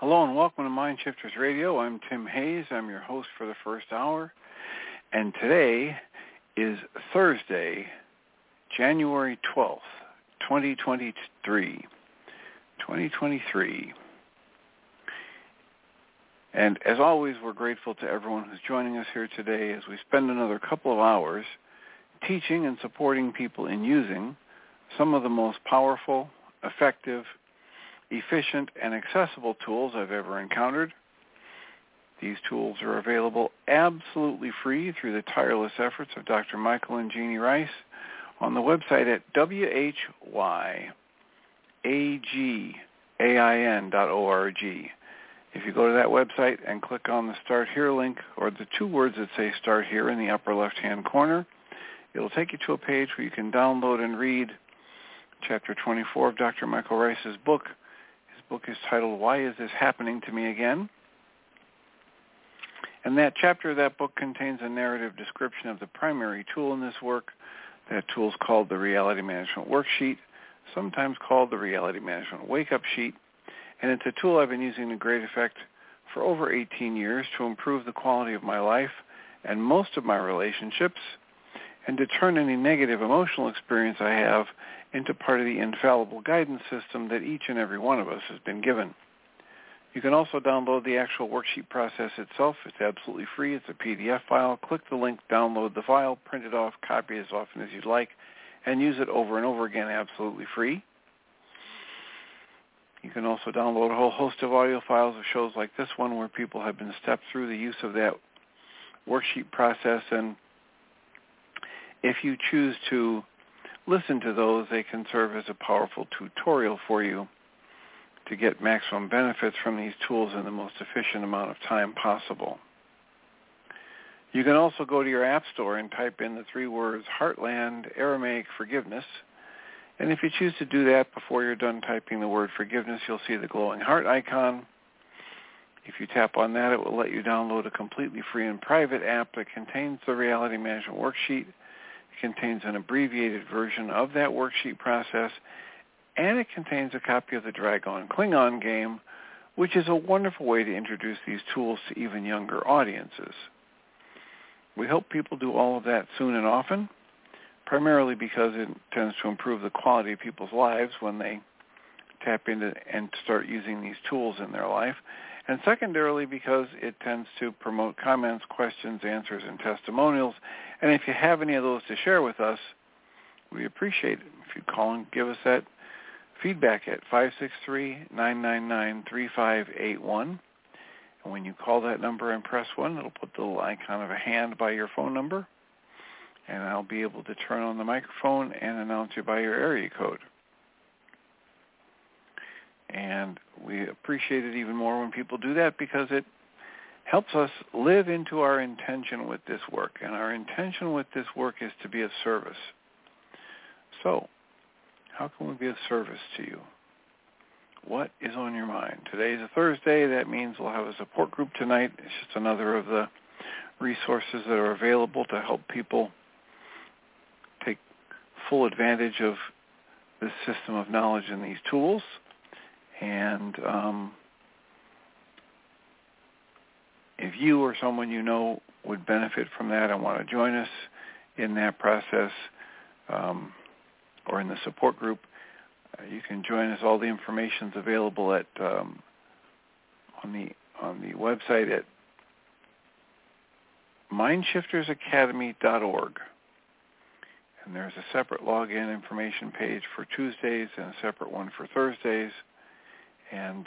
Hello and welcome to MindShifters Radio. I'm Tim Hayes. I'm your host for the first hour. And today is Thursday, January 12th, 2023. And as always, we're grateful to everyone who's joining us here today as we spend another couple of hours teaching and supporting people in using some of the most powerful, effective, efficient and accessible tools I've ever encountered. These tools are available absolutely free through the tireless efforts of Dr. Michael and Jeannie Rice on the website at whyagain.org. If you go to that website and click on the Start Here link or the two words that say Start Here in the upper left-hand corner, it'll take you to a page where you can download and read Chapter 24 of Dr. Michael Rice's book. Book is titled, Why Is This Happening to Me Again? And that chapter of that book contains a narrative description of the primary tool in this work. That tool is called the Reality Management Worksheet, sometimes called the Reality Management Wake Up Sheet. And it's a tool I've been using to great effect for over 18 years to improve the quality of my life and most of my relationships and to turn any negative emotional experience I have into part of the infallible guidance system that each and every one of us has been given. You can also download the actual worksheet process itself. It's absolutely free. It's a PDF file. Click the link, download the file, print it off, copy as often as you'd like, and use it over and over again absolutely free. You can also download a whole host of audio files of shows like this one where people have been stepped through the use of that worksheet process. And if you choose to listen to those, they can serve as a powerful tutorial for you to get maximum benefits from these tools in the most efficient amount of time possible. You can also go to your app store and type in the three words Heartland Aramaic Forgiveness. And if you choose to do that before you're done typing the word forgiveness, you'll see the glowing heart icon. If you tap on that, it will let you download a completely free and private app that contains the Reality Management Worksheet, contains an abbreviated version of that worksheet process, and it contains a copy of the Dragon Klingon game, which is a wonderful way to introduce these tools to even younger audiences. We hope people do all of that soon and often, primarily because it tends to improve the quality of people's lives when they tap into and start using these tools in their life, and secondarily because it tends to promote comments, questions, answers, and testimonials. And if you have any of those to share with us, we appreciate it. If you call and give us that feedback at 563-999-3581. And when you call that number and press 1, it'll put the little icon of a hand by your phone number. And I'll be able to turn on the microphone and announce you by your area code. And we appreciate it even more when people do that because it helps us live into our intention with this work. And our intention with this work is to be of service. So, how can we be of service to you? What is on your mind? Today is a Thursday. That means we'll have a support group tonight. It's just another of the resources that are available to help people take full advantage of this system of knowledge and these tools. And if you or someone you know would benefit from that and want to join us in that process, or in the support group. You can join us. All the information is available at on the website at mindshiftersacademy.org. And there's a separate login information page for Tuesdays and a separate one for Thursdays. And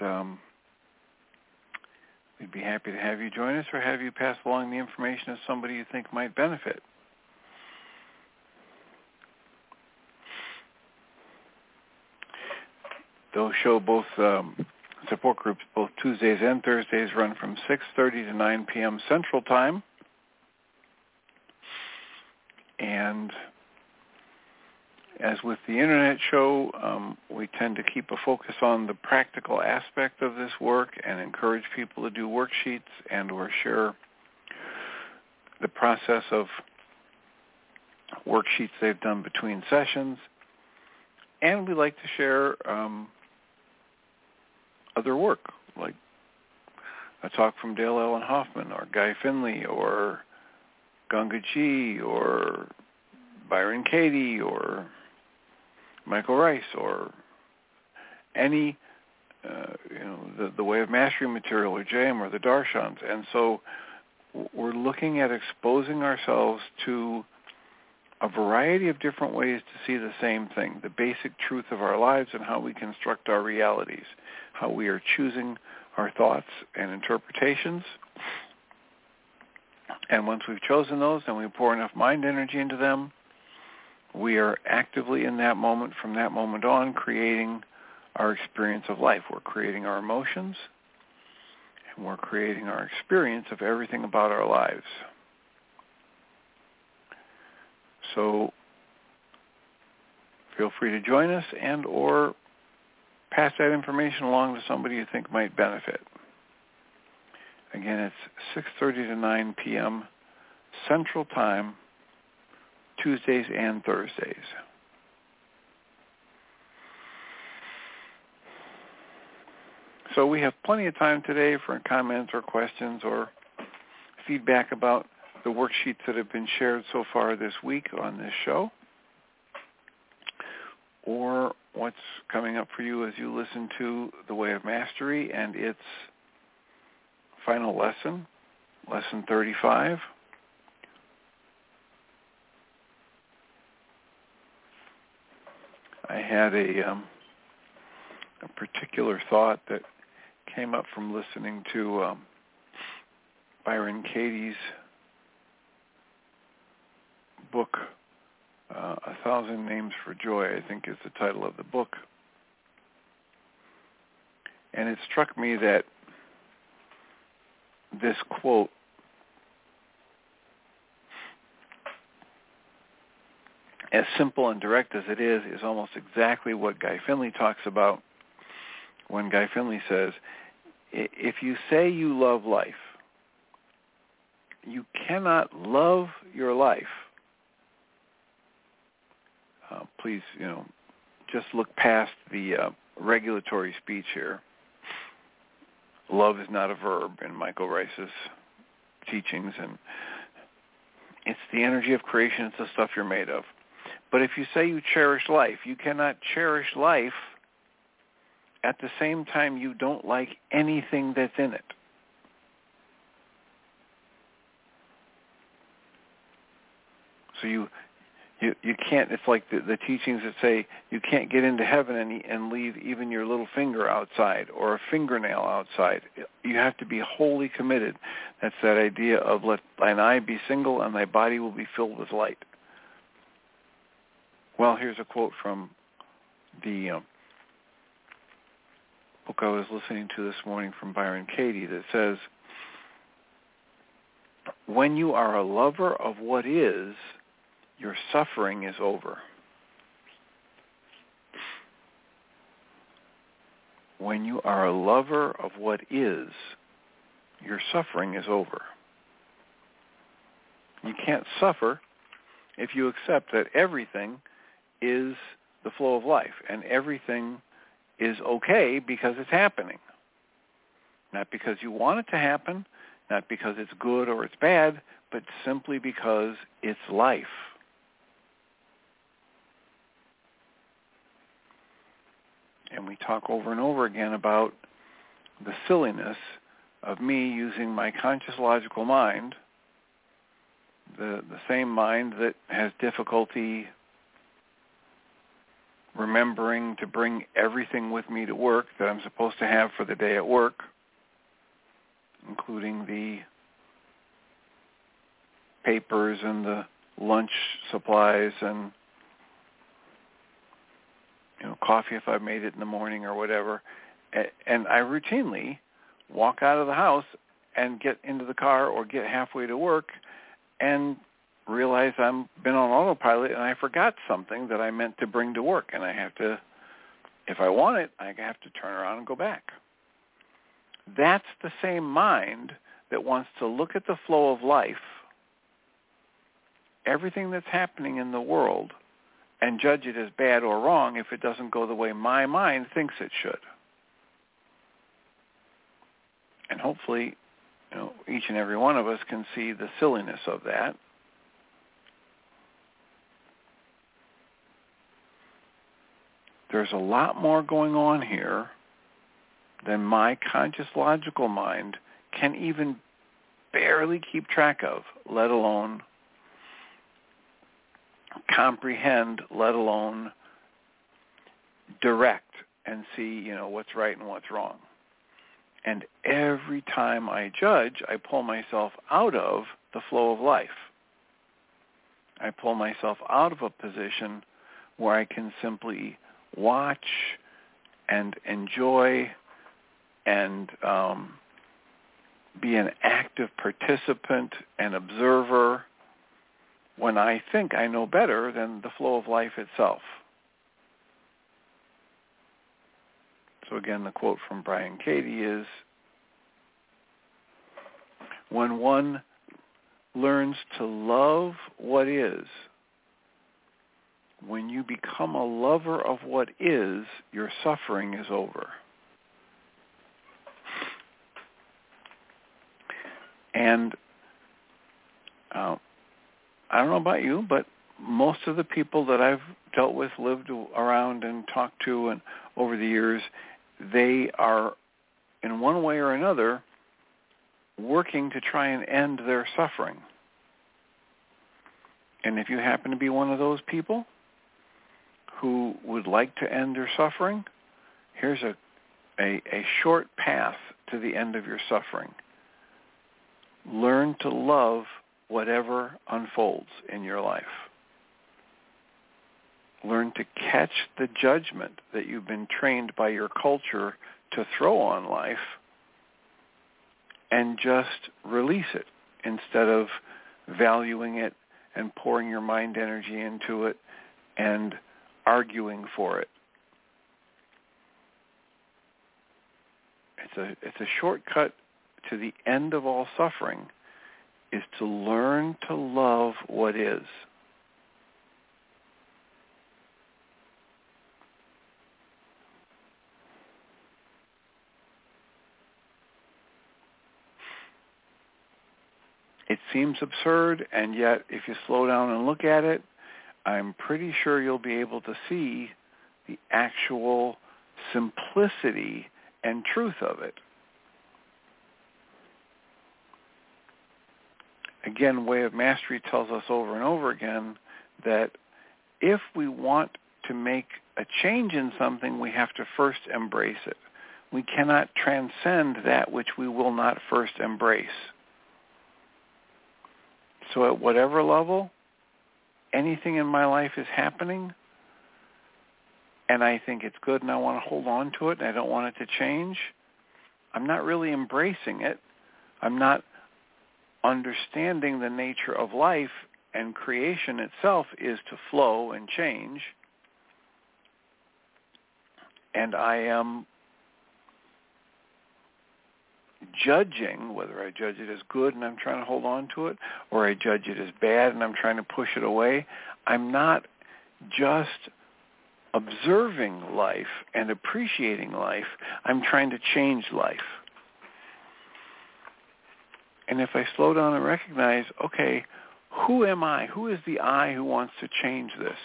we'd be happy to have you join us or have you pass along the information to somebody you think might benefit. They'll show both support groups, both Tuesdays and Thursdays, run from 6:30 to 9 p.m. Central Time. And as with the Internet show, we tend to keep a focus on the practical aspect of this work and encourage people to do worksheets and or share the process of worksheets they've done between sessions. And we like to share other work, like a talk from Dale Allen Hoffman or Guy Finley or Gunga G or Byron Katie or Michael Rice or any, the Way of Mastery material or JM or the Darshans. And so we're looking at exposing ourselves to a variety of different ways to see the same thing, the basic truth of our lives and how we construct our realities, how we are choosing our thoughts and interpretations. And once we've chosen those and we pour enough mind energy into them, we are actively in that moment, from that moment on, creating our experience of life. We're creating our emotions, and we're creating our experience of everything about our lives. So feel free to join us and or pass that information along to somebody you think might benefit. Again, it's 6:30 to 9 p.m. Central Time, Tuesdays and Thursdays. So we have plenty of time today for comments or questions or feedback about the worksheets that have been shared so far this week on this show, or what's coming up for you as you listen to The Way of Mastery and its final lesson, Lesson 35. I had a particular thought that came up from listening to Byron Katie's book, A Thousand Names for Joy, I think is the title of the book. And it struck me that this quote as simple and direct as it is almost exactly what Guy Finley talks about when Guy Finley says, if you say you love life, you cannot love your life. Please, just look past the regulatory speech here. Love is not a verb in Michael Rice's teachings, and it's the energy of creation. It's the stuff you're made of. But if you say you cherish life, you cannot cherish life at the same time you don't like anything that's in it. So you can't, it's like the teachings that say you can't get into heaven and leave even your little finger outside or a fingernail outside. You have to be wholly committed. That's that idea of let thine eye be single and thy body will be filled with light. Well, here's a quote from the book I was listening to this morning from Byron Katie that says, when you are a lover of what is, your suffering is over. When you are a lover of what is, your suffering is over. You can't suffer if you accept that everything is the flow of life and everything is okay because it's happening. Not because you want it to happen, not because it's good or it's bad, but simply because it's life. And we talk over and over again about the silliness of me using my conscious logical mind, the same mind that has difficulty remembering to bring everything with me to work that I'm supposed to have for the day at work, including the papers and the lunch supplies and, you know, coffee if I made it in the morning or whatever. And I routinely walk out of the house and get into the car or get halfway to work and realize I've been on autopilot and I forgot something that I meant to bring to work. And I have to, if I want it, I have to turn around and go back. That's the same mind that wants to look at the flow of life, everything that's happening in the world, and judge it as bad or wrong if it doesn't go the way my mind thinks it should. And hopefully, you know, each and every one of us can see the silliness of that. There's a lot more going on here than my conscious logical mind can even barely keep track of, let alone comprehend, let alone direct and see, you know, what's right and what's wrong. And every time I judge, I pull myself out of the flow of life. I pull myself out of a position where I can simply watch and enjoy and be an active participant and observer when I think I know better than the flow of life itself. So again, the quote from Byron Katie is, "When one learns to love what is, when you become a lover of what is, your suffering is over." And I don't know about you, but most of the people that I've dealt with, lived around, and talked to and over the years, they are, in one way or another, working to try and end their suffering. And if you happen to be one of those people who would like to end their suffering, here's a short path to the end of your suffering. Learn to love whatever unfolds in your life. Learn to catch the judgment that you've been trained by your culture to throw on life and just release it instead of valuing it and pouring your mind energy into it and arguing for it. It's a shortcut to the end of all suffering, is to learn to love what is. It seems absurd, and yet if you slow down and look at it, I'm pretty sure you'll be able to see the actual simplicity and truth of it. Again, Way of Mastery tells us over and over again that if we want to make a change in something, we have to first embrace it. We cannot transcend that which we will not first embrace. So at whatever level, anything in my life is happening, and I think it's good and I want to hold on to it and I don't want it to change, I'm not really embracing it. I'm not understanding the nature of life, and creation itself is to flow and change. And I am judging, whether I judge it as good and I'm trying to hold on to it, or I judge it as bad and I'm trying to push it away. I'm not just observing life and appreciating life. I'm trying to change life. And if I slow down and recognize, okay, Who am I? Who is the I who wants to change this?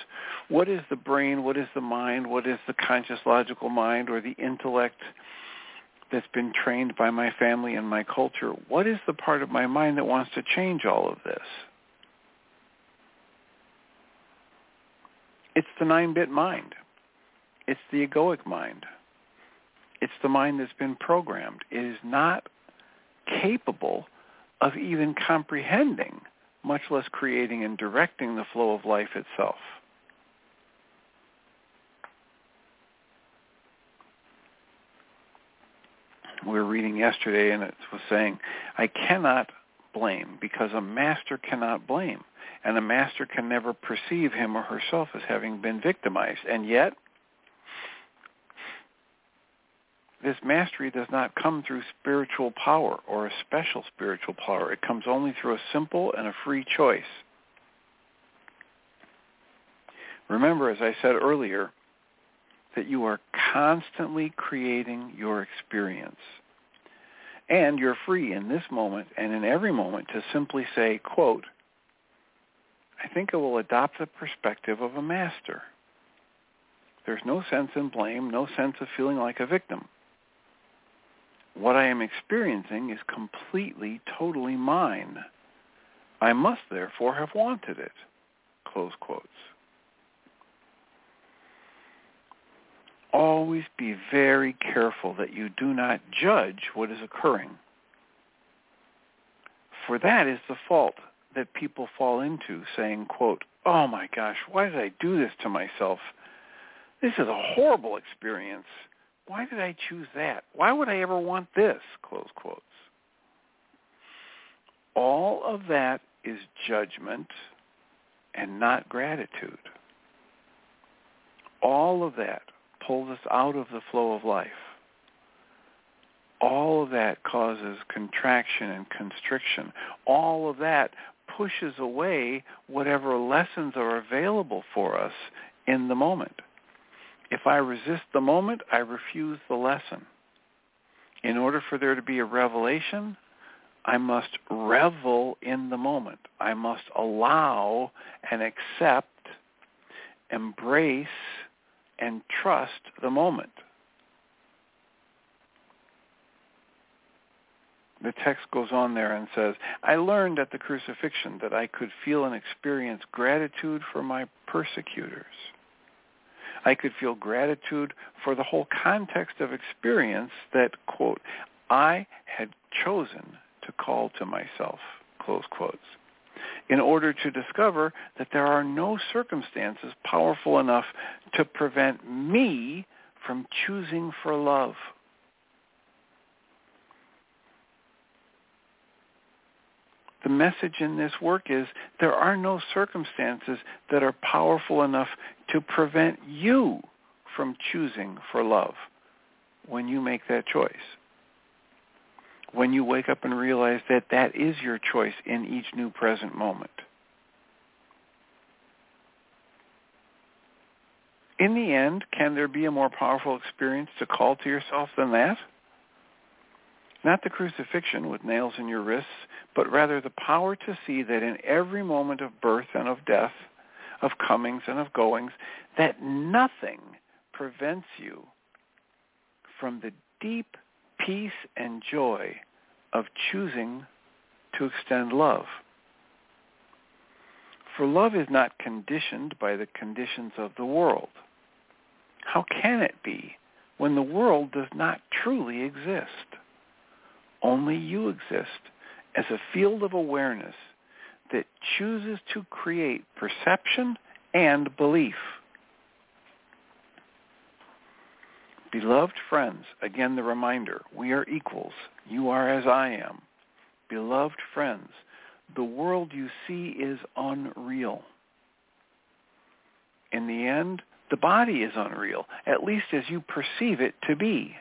What is the brain? What is the mind? What is the conscious logical mind or the intellect that's been trained by my family and my culture? What is the part of my mind that wants to change all of this? It's the 9-bit mind. It's the egoic mind. It's the mind that's been programmed. It is not capable of even comprehending, much less creating and directing the flow of life itself. We were reading yesterday, and it was saying, I cannot blame, because a master cannot blame, and a master can never perceive him or herself as having been victimized. And yet, this mastery does not come through spiritual power or a special spiritual power. It comes only through a simple and a free choice. Remember, as I said earlier, that you are constantly creating your experience. And you're free in this moment and in every moment to simply say, quote, I think I will adopt the perspective of a master. There's no sense in blame, no sense of feeling like a victim. What I am experiencing is completely, totally mine. I must therefore have wanted it, close quotes. Always be very careful that you do not judge what is occurring. For that is the fault that people fall into, saying, quote, oh my gosh, why did I do this to myself? This is a horrible experience. Why did I choose that? Why would I ever want this? Close quotes. All of that is judgment and not gratitude. All of that pulls us out of the flow of life. All of that causes contraction and constriction. All of that pushes away whatever lessons are available for us in the moment. If I resist the moment, I refuse the lesson. In order for there to be a revelation, I must revel in the moment. I must allow and accept, embrace, and trust the moment. The text goes on there and says, I learned at the crucifixion that I could feel and experience gratitude for my persecutors. I could feel gratitude for the whole context of experience that, quote, I had chosen to call to myself, close quotes, in order to discover that there are no circumstances powerful enough to prevent me from choosing for love. The message in this work is there are no circumstances that are powerful enough to prevent you from choosing for love when you make that choice. When you wake up and realize that that is your choice in each new present moment. In the end, can there be a more powerful experience to call to yourself than that? Not the crucifixion with nails in your wrists, but rather the power to see that in every moment of birth and of death, of comings and of goings, that nothing prevents you from the deep peace and joy of choosing to extend love. For love is not conditioned by the conditions of the world. How can it be when the world does not truly exist? Only you exist as a field of awareness that chooses to create perception and belief. Beloved friends, again the reminder, we are equals. You are as I am. Beloved friends, the world you see is unreal. In the end, the body is unreal, at least as you perceive it to be.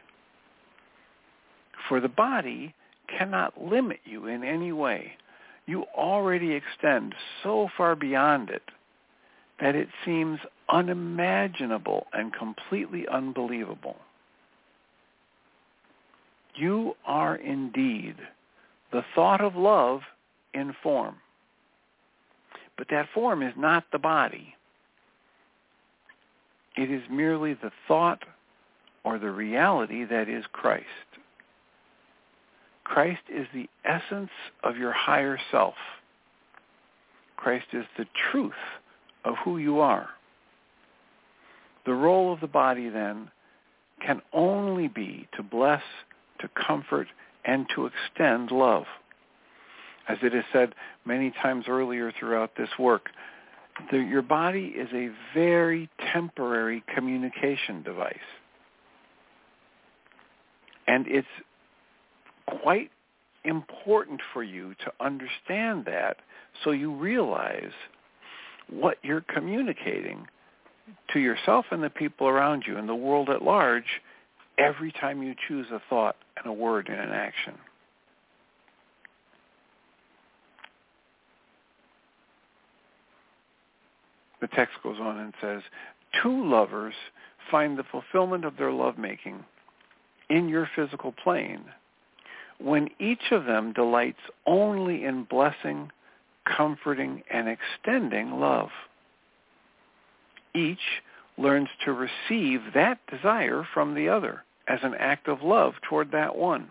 For the body cannot limit you in any way. You already extend so far beyond it that it seems unimaginable and completely unbelievable. You are indeed the thought of love in form. But that form is not the body. It is merely the thought or the reality that is Christ. Christ is the essence of your higher self. Christ is the truth of who you are. The role of the body, then, can only be to bless, to comfort, and to extend love. As it is said many times earlier throughout this work, your body is a very temporary communication device. And it's quite important for you to understand that so you realize what you're communicating to yourself and the people around you and the world at large every time you choose a thought and a word and an action. The text goes on and says, two lovers find the fulfillment of their lovemaking in your physical plane when each of them delights only in blessing, comforting, and extending love. Each learns to receive that desire from the other as an act of love toward that one.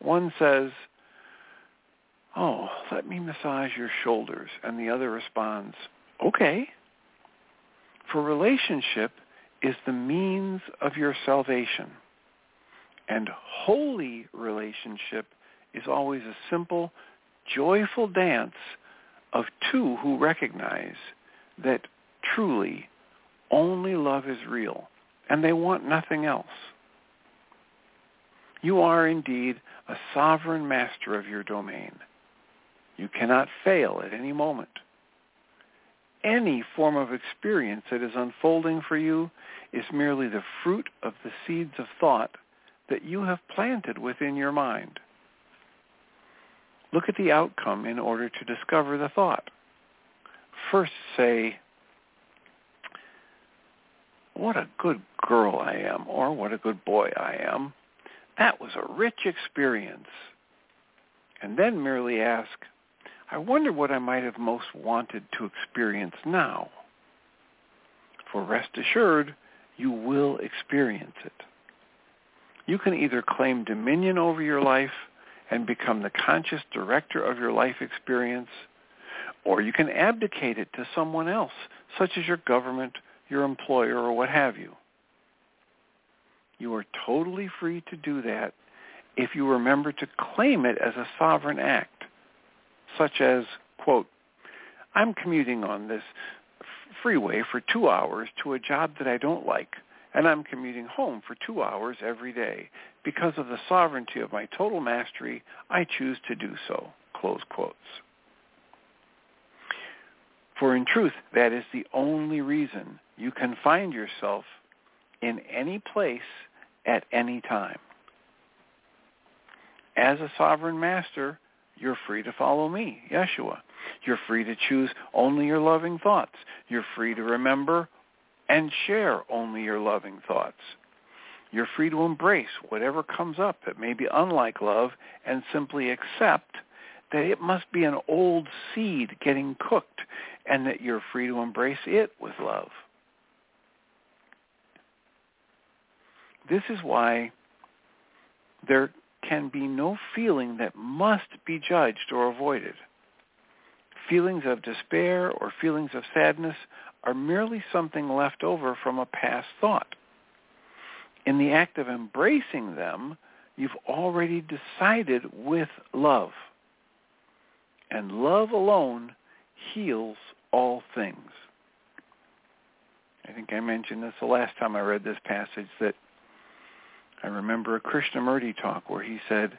One says, oh, let me massage your shoulders. And the other responds, okay. For relationship is the means of your salvation. And holy relationship is always a simple, joyful dance of two who recognize that truly only love is real, and they want nothing else. You are indeed a sovereign master of your domain. You cannot fail at any moment. Any form of experience that is unfolding for you is merely the fruit of the seeds of thought that you have planted within your mind. Look at the outcome in order to discover the thought. First say, what a good girl I am, or what a good boy I am. That was a rich experience. And then merely ask, I wonder what I might have most wanted to experience now. For rest assured, you will experience it. You can either claim dominion over your life and become the conscious director of your life experience, or you can abdicate it to someone else, such as your government, your employer, or what have you. You are totally free to do that if you remember to claim it as a sovereign act, such as, quote, I'm commuting on this freeway for 2 hours to a job that I don't like, and I'm commuting home for 2 hours every day. Because of the sovereignty of my total mastery, I choose to do so, close quotes. For in truth, that is the only reason you can find yourself in any place at any time. As a sovereign master, you're free to follow me, Yeshua. You're free to choose only your loving thoughts. You're free to remember and share only your loving thoughts. You're free to embrace whatever comes up that may be unlike love and simply accept that it must be an old seed getting cooked and that you're free to embrace it with love. This is why there can be no feeling that must be judged or avoided. Feelings of despair or feelings of sadness are merely something left over from a past thought. In the act of embracing them, you've already decided with love. And love alone heals all things. I think I mentioned this the last time I read this passage, that I remember a Krishnamurti talk where he said,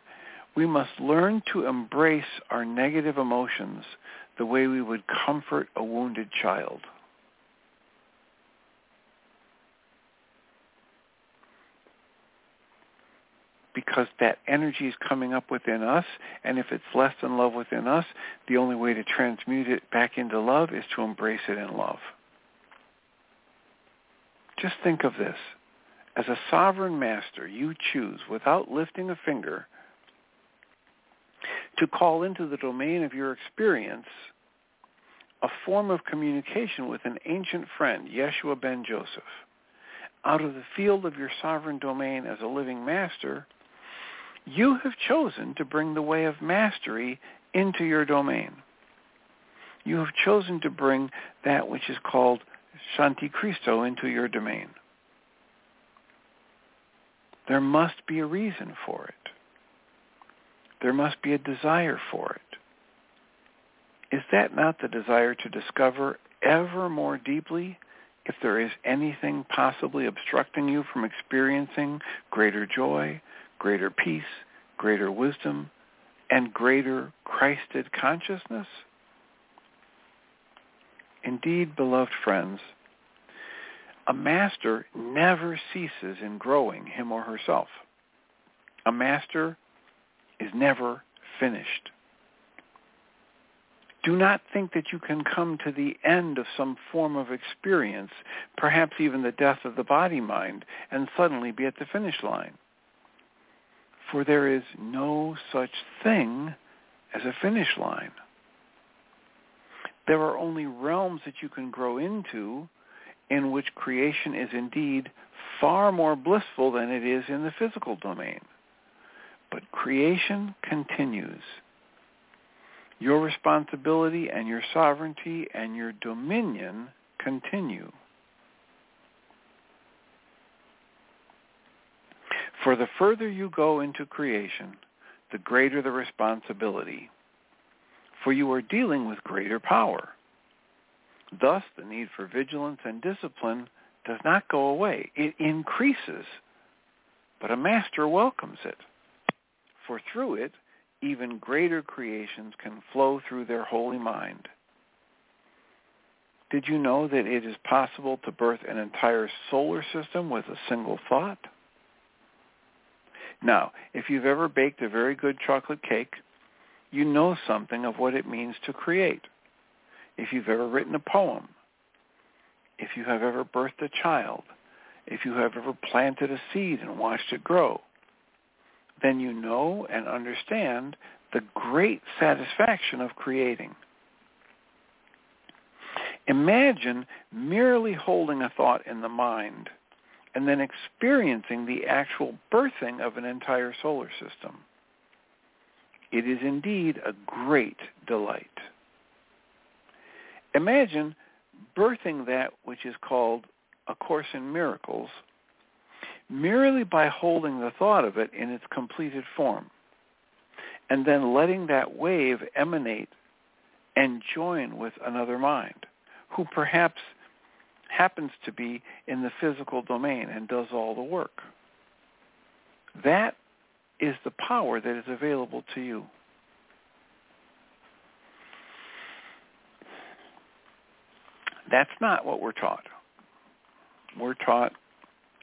we must learn to embrace our negative emotions the way we would comfort a wounded child. Because that energy is coming up within us, and if it's less than love within us, the only way to transmute it back into love is to embrace it in love. Just think of this. As a sovereign master, you choose, without lifting a finger, to call into the domain of your experience a form of communication with an ancient friend, Yeshua ben Joseph. Out of the field of your sovereign domain as a living master, you have chosen to bring the way of mastery into your domain. You have chosen to bring that which is called Shanti Cristo into your domain. There must be a reason for it. There must be a desire for it. Is that not the desire to discover ever more deeply if there is anything possibly obstructing you from experiencing greater joy, greater peace, greater wisdom, and greater Christed consciousness? Indeed, beloved friends, a master never ceases in growing him or herself. A master is never finished. Do not think that you can come to the end of some form of experience, perhaps even the death of the body-mind, and suddenly be at the finish line. For there is no such thing as a finish line. There are only realms that you can grow into in which creation is indeed far more blissful than it is in the physical domain. But creation continues. Your responsibility and your sovereignty and your dominion continue. For the further you go into creation, the greater the responsibility, for you are dealing with greater power. Thus, the need for vigilance and discipline does not go away. It increases, but a master welcomes it, for through it, even greater creations can flow through their holy mind. Did you know that it is possible to birth an entire solar system with a single thought? Now, if you've ever baked a very good chocolate cake, you know something of what it means to create. If you've ever written a poem, if you have ever birthed a child, if you have ever planted a seed and watched it grow, then you know and understand the great satisfaction of creating. Imagine merely holding a thought in the mind and then experiencing the actual birthing of an entire solar system. It is indeed a great delight. Imagine birthing that which is called A Course in Miracles merely by holding the thought of it in its completed form, and then letting that wave emanate and join with another mind, who perhaps happens to be in the physical domain and does all the work. That is the power that is available to you. That's not what we're taught. We're taught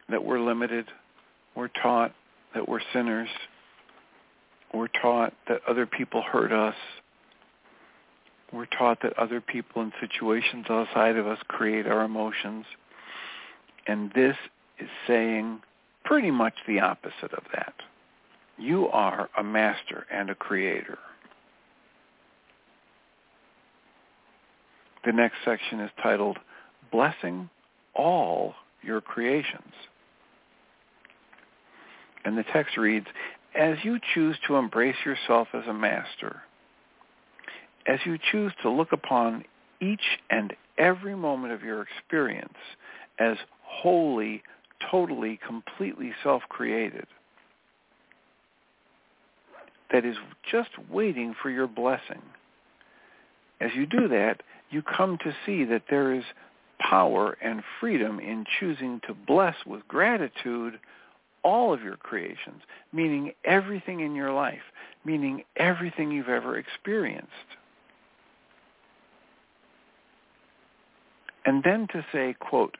that we're limited. We're taught that we're sinners. We're taught that other people hurt us. We're taught that other people and situations outside of us create our emotions. And this is saying pretty much the opposite of that. You are a master and a creator. The next section is titled, Blessing All Your Creations. And the text reads, as you choose to embrace yourself as a master, as you choose to look upon each and every moment of your experience as wholly, totally, completely self-created, that is just waiting for your blessing. As you do that, you come to see that there is power and freedom in choosing to bless with gratitude all of your creations, meaning everything in your life, meaning everything you've ever experienced. And then to say, quote,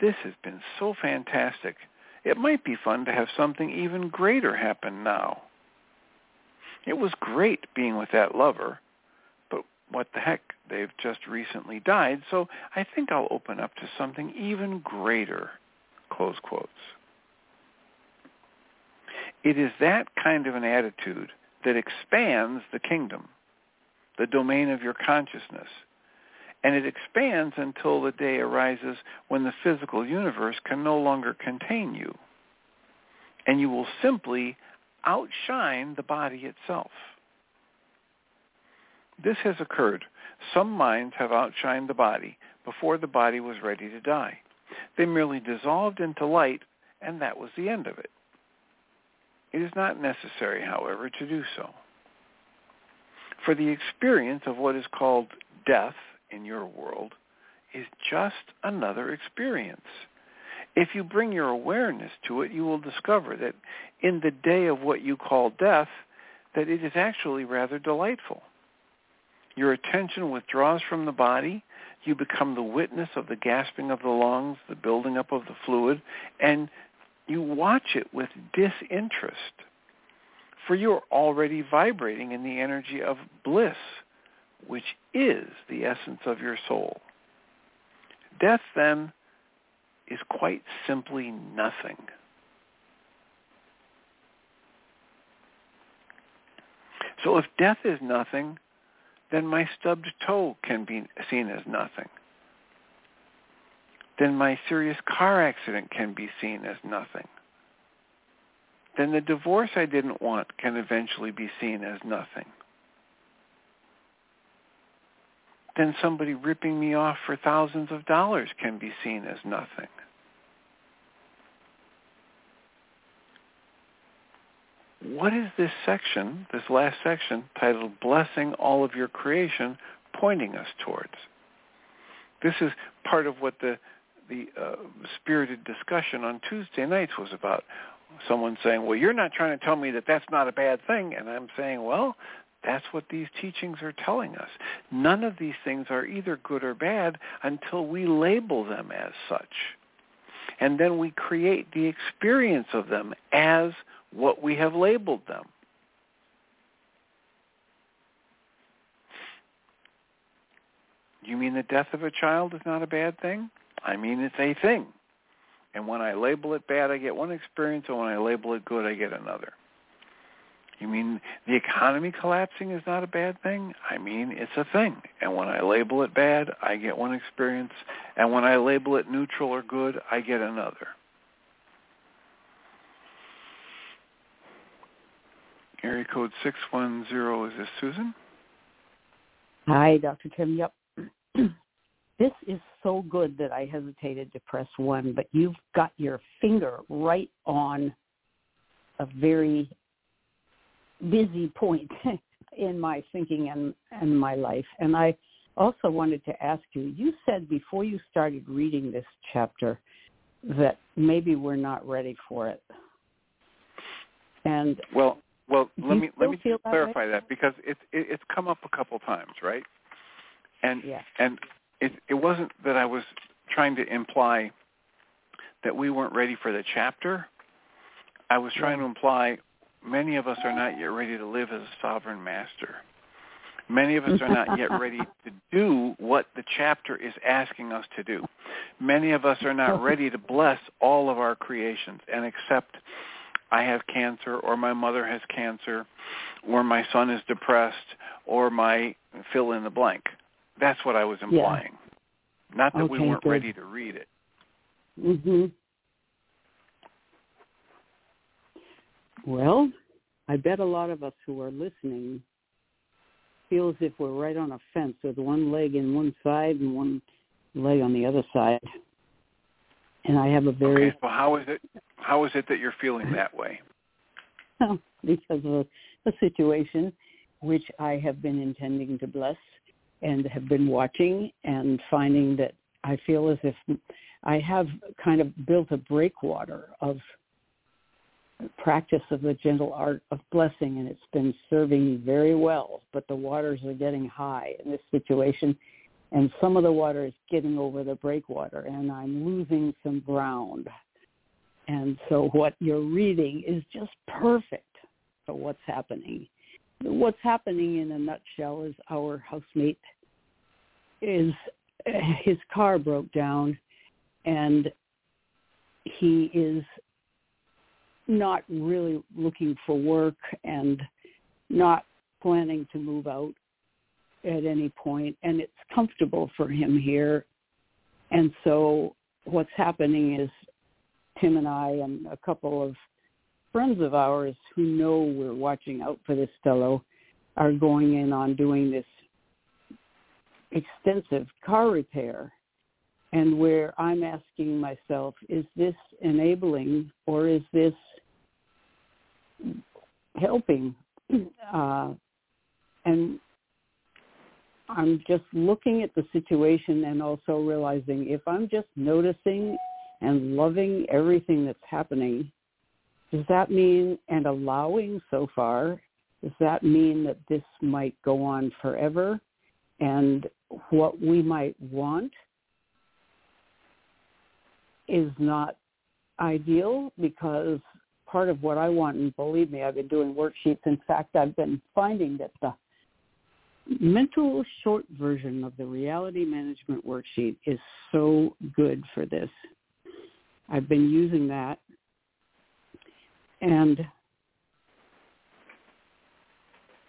this has been so fantastic. It might be fun to have something even greater happen now. It was great being with that lover, but what the heck, they've just recently died, so I think I'll open up to something even greater, close quotes. It is that kind of an attitude that expands the kingdom, the domain of your consciousness, and it expands until the day arises when the physical universe can no longer contain you, and you will simply outshine the body itself. This has occurred. Some minds have outshined the body before the body was ready to die. They merely dissolved into light, and that was the end of it. It is not necessary, however, to do so. For the experience of what is called death in your world is just another experience. If you bring your awareness to it, you will discover that in the day of what you call death, that it is actually rather delightful. Your attention withdraws from the body. You become the witness of the gasping of the lungs, the building up of the fluid, and you watch it with disinterest. For you're already vibrating in the energy of bliss, which is the essence of your soul. Death, then, is quite simply nothing. So if death is nothing, then my stubbed toe can be seen as nothing. Then my serious car accident can be seen as nothing. Then the divorce I didn't want can eventually be seen as nothing. Then somebody ripping me off for thousands of dollars can be seen as nothing. What is this section, this last section, titled Blessing All of Your Creation, pointing us towards? This is part of what the spirited discussion on Tuesday nights was about. Someone saying, well, you're not trying to tell me that that's not a bad thing. And I'm saying, well, that's what these teachings are telling us. None of these things are either good or bad until we label them as such. And then we create the experience of them as what we have labeled them. You mean the death of a child is not a bad thing? I mean, it's a thing. And when I label it bad, I get one experience, and when I label it good, I get another. You mean the economy collapsing is not a bad thing? I mean, it's a thing. And when I label it bad, I get one experience. And when I label it neutral or good, I get another. Area code 610, is this Susan? Hi, Dr. Tim. Yep. This is so good that I hesitated to press 1, but you've got your finger right on a very busy point in my thinking and my life. And I also wanted to ask you, you said before you started reading this chapter that maybe we're not ready for it. And well, let me clarify that, because it's come up a couple times, right? And yeah. And it wasn't that I was trying to imply that we weren't ready for the chapter. I was trying to imply many of us are not yet ready to live as a sovereign master. Many of us are not yet ready to do what the chapter is asking us to do. Many of us are not ready to bless all of our creations and accept I have cancer, or my mother has cancer, or my son is depressed, or my fill in the blank. That's what I was implying. Yeah. Not that we weren't ready to read it. Mm-hmm. Well, I bet a lot of us who are listening feel as if we're right on a fence with one leg in one side and one leg on the other side. And I have a very... Okay, so how is it that you're feeling that way? Because of a situation which I have been intending to bless and have been watching, and finding that I feel as if I have kind of built a breakwater of practice of the gentle art of blessing, and it's been serving me very well, but the waters are getting high in this situation, and some of the water is getting over the breakwater, and I'm losing some ground. And so what you're reading is just perfect for what's happening. What's happening in a nutshell is our housemate, his car broke down, and he is not really looking for work and not planning to move out. at any point, and it's comfortable for him here. And so what's happening is Tim and I and a couple of friends of ours who know we're watching out for this fellow are going in on doing this extensive car repair, and where I'm asking myself, is this enabling or is this helping? And I'm just looking at the situation and also realizing if I'm just noticing and loving everything that's happening, does that mean, and allowing so far, does that mean that this might go on forever? And what we might want is not ideal, because part of what I want, and believe me, I've been doing worksheets. In fact, I've been finding that the mental short version of the reality management worksheet is so good for this. I've been using that. And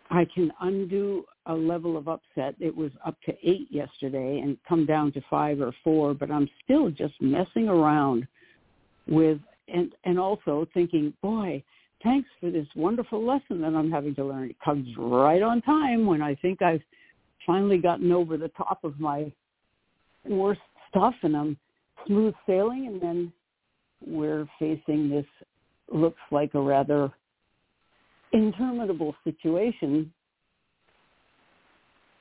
I can undo a level of upset. It was up to 8 yesterday and come down to 5 or 4, but I'm still just messing around with, and also thinking, boy, thanks for this wonderful lesson that I'm having to learn. It comes right on time when I think I've finally gotten over the top of my worst stuff and I'm smooth sailing, and then we're facing this looks like a rather interminable situation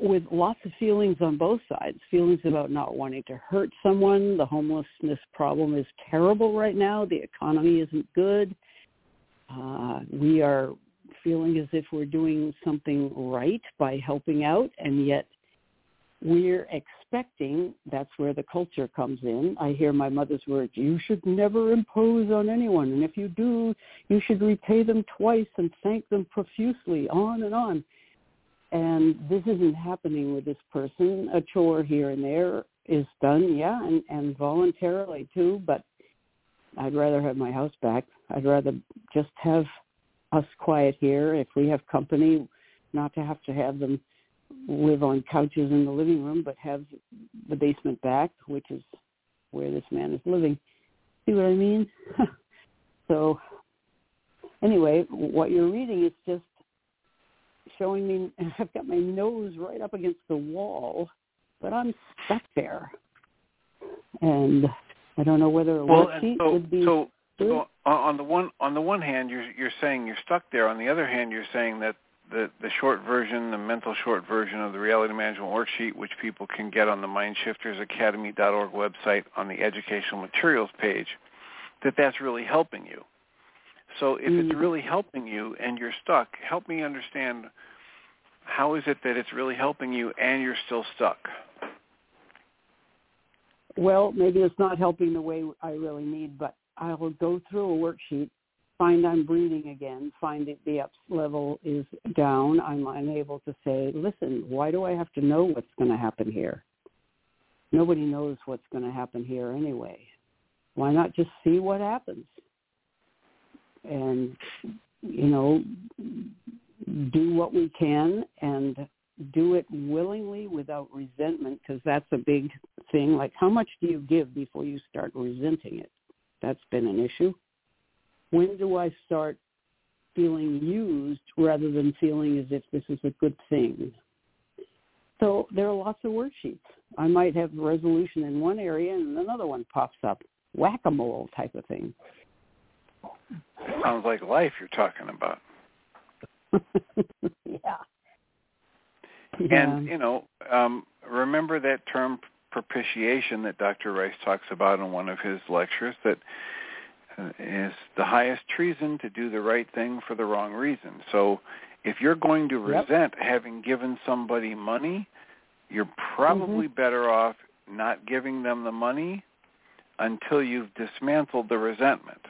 with lots of feelings on both sides, feelings about not wanting to hurt someone. The homelessness problem is terrible right now. The economy isn't good. We are feeling as if we're doing something right by helping out, and yet we're expecting, that's where the culture comes in. I hear my mother's words, you should never impose on anyone, and if you do, you should repay them twice and thank them profusely, on and on. And this isn't happening with this person. A chore here and there is done, yeah, and voluntarily too, but I'd rather have my house back. I'd rather just have us quiet here. If we have company, not to have them live on couches in the living room, but have the basement back, which is where this man is living. See what I mean? So anyway, what you're reading is just showing me, I've got my nose right up against the wall, but I'm stuck there. And I don't know whether a worksheet would be... So on the one hand, you're saying you're stuck there. On the other hand, you're saying that the short version, the mental short version of the Reality Management Worksheet, which people can get on the mindshiftersacademy.org website on the educational materials page, that's really helping you. So if it's really helping you and you're stuck, help me understand, how is it that it's really helping you and you're still stuck? Well, maybe it's not helping the way I really need, but I will go through a worksheet, find I'm breathing again, find that the up level is down. I'm unable to say, listen, why do I have to know what's going to happen here? Nobody knows what's going to happen here anyway. Why not just see what happens? And, you know, do what we can and do it willingly without resentment, because that's a big thing. Like, how much do you give before you start resenting it? That's been an issue. When do I start feeling used rather than feeling as if this is a good thing? So there are lots of worksheets. I might have resolution in one area and another one pops up. Whack-a-mole type of thing. Sounds like life you're talking about. Yeah. And, you know, remember that term propitiation that Dr. Rice talks about in one of his lectures, that is the highest treason to do the right thing for the wrong reason. So if you're going to resent having given somebody money, you're probably better off not giving them the money until you've dismantled the resentment.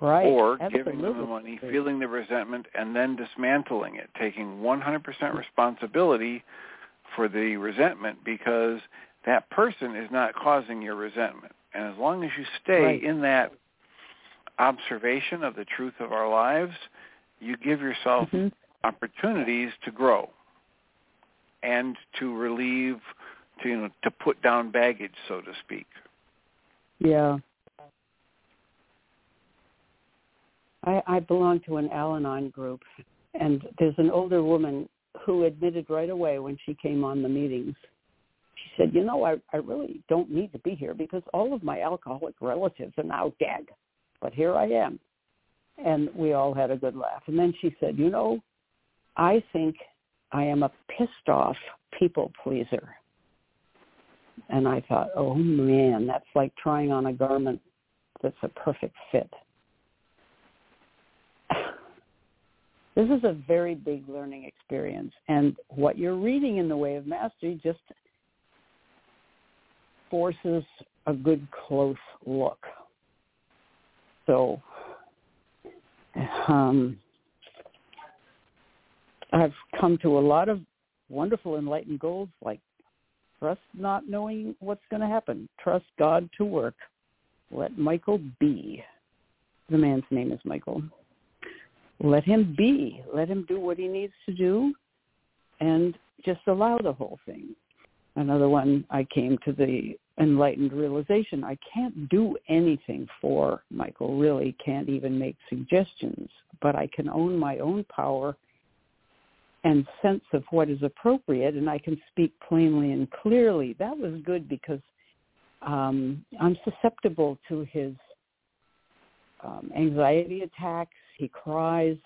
Right. Or giving them the money, feeling the resentment, and then dismantling it, taking 100% responsibility for the resentment, because that person is not causing your resentment. And as long as you stay in that observation of the truth of our lives, you give yourself opportunities to grow. and to relieve, to put down baggage, so to speak. Yeah. I belong to an Al-Anon group, and there's an older woman who admitted right away when she came on the meetings. She said, I really don't need to be here because all of my alcoholic relatives are now dead, but here I am. And we all had a good laugh. And then she said, I think I am a pissed-off people pleaser. And I thought, oh, man, that's like trying on a garment that's a perfect fit. This is a very big learning experience. And what you're reading in The Way of Mastery just forces a good, close look. So I've come to a lot of wonderful enlightened goals, like trust not knowing what's going to happen. Trust God to work. Let Michael be. The man's name is Michael. Let him be. Let him do what he needs to do and just allow the whole thing. Another one, I came to the enlightened realization, I can't do anything for Michael, really can't even make suggestions, but I can own my own power and sense of what is appropriate, and I can speak plainly and clearly. That was good because I'm susceptible to his anxiety attacks. He cries,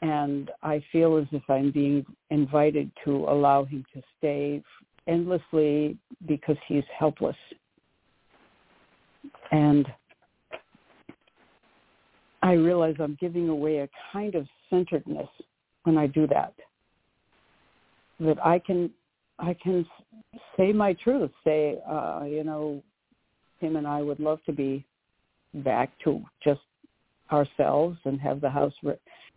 and I feel as if I'm being invited to allow him to stay endlessly because he's helpless. And I realize I'm giving away a kind of centeredness when I do that, that I can say my truth, say, Tim and I would love to be back to just ourselves and have the house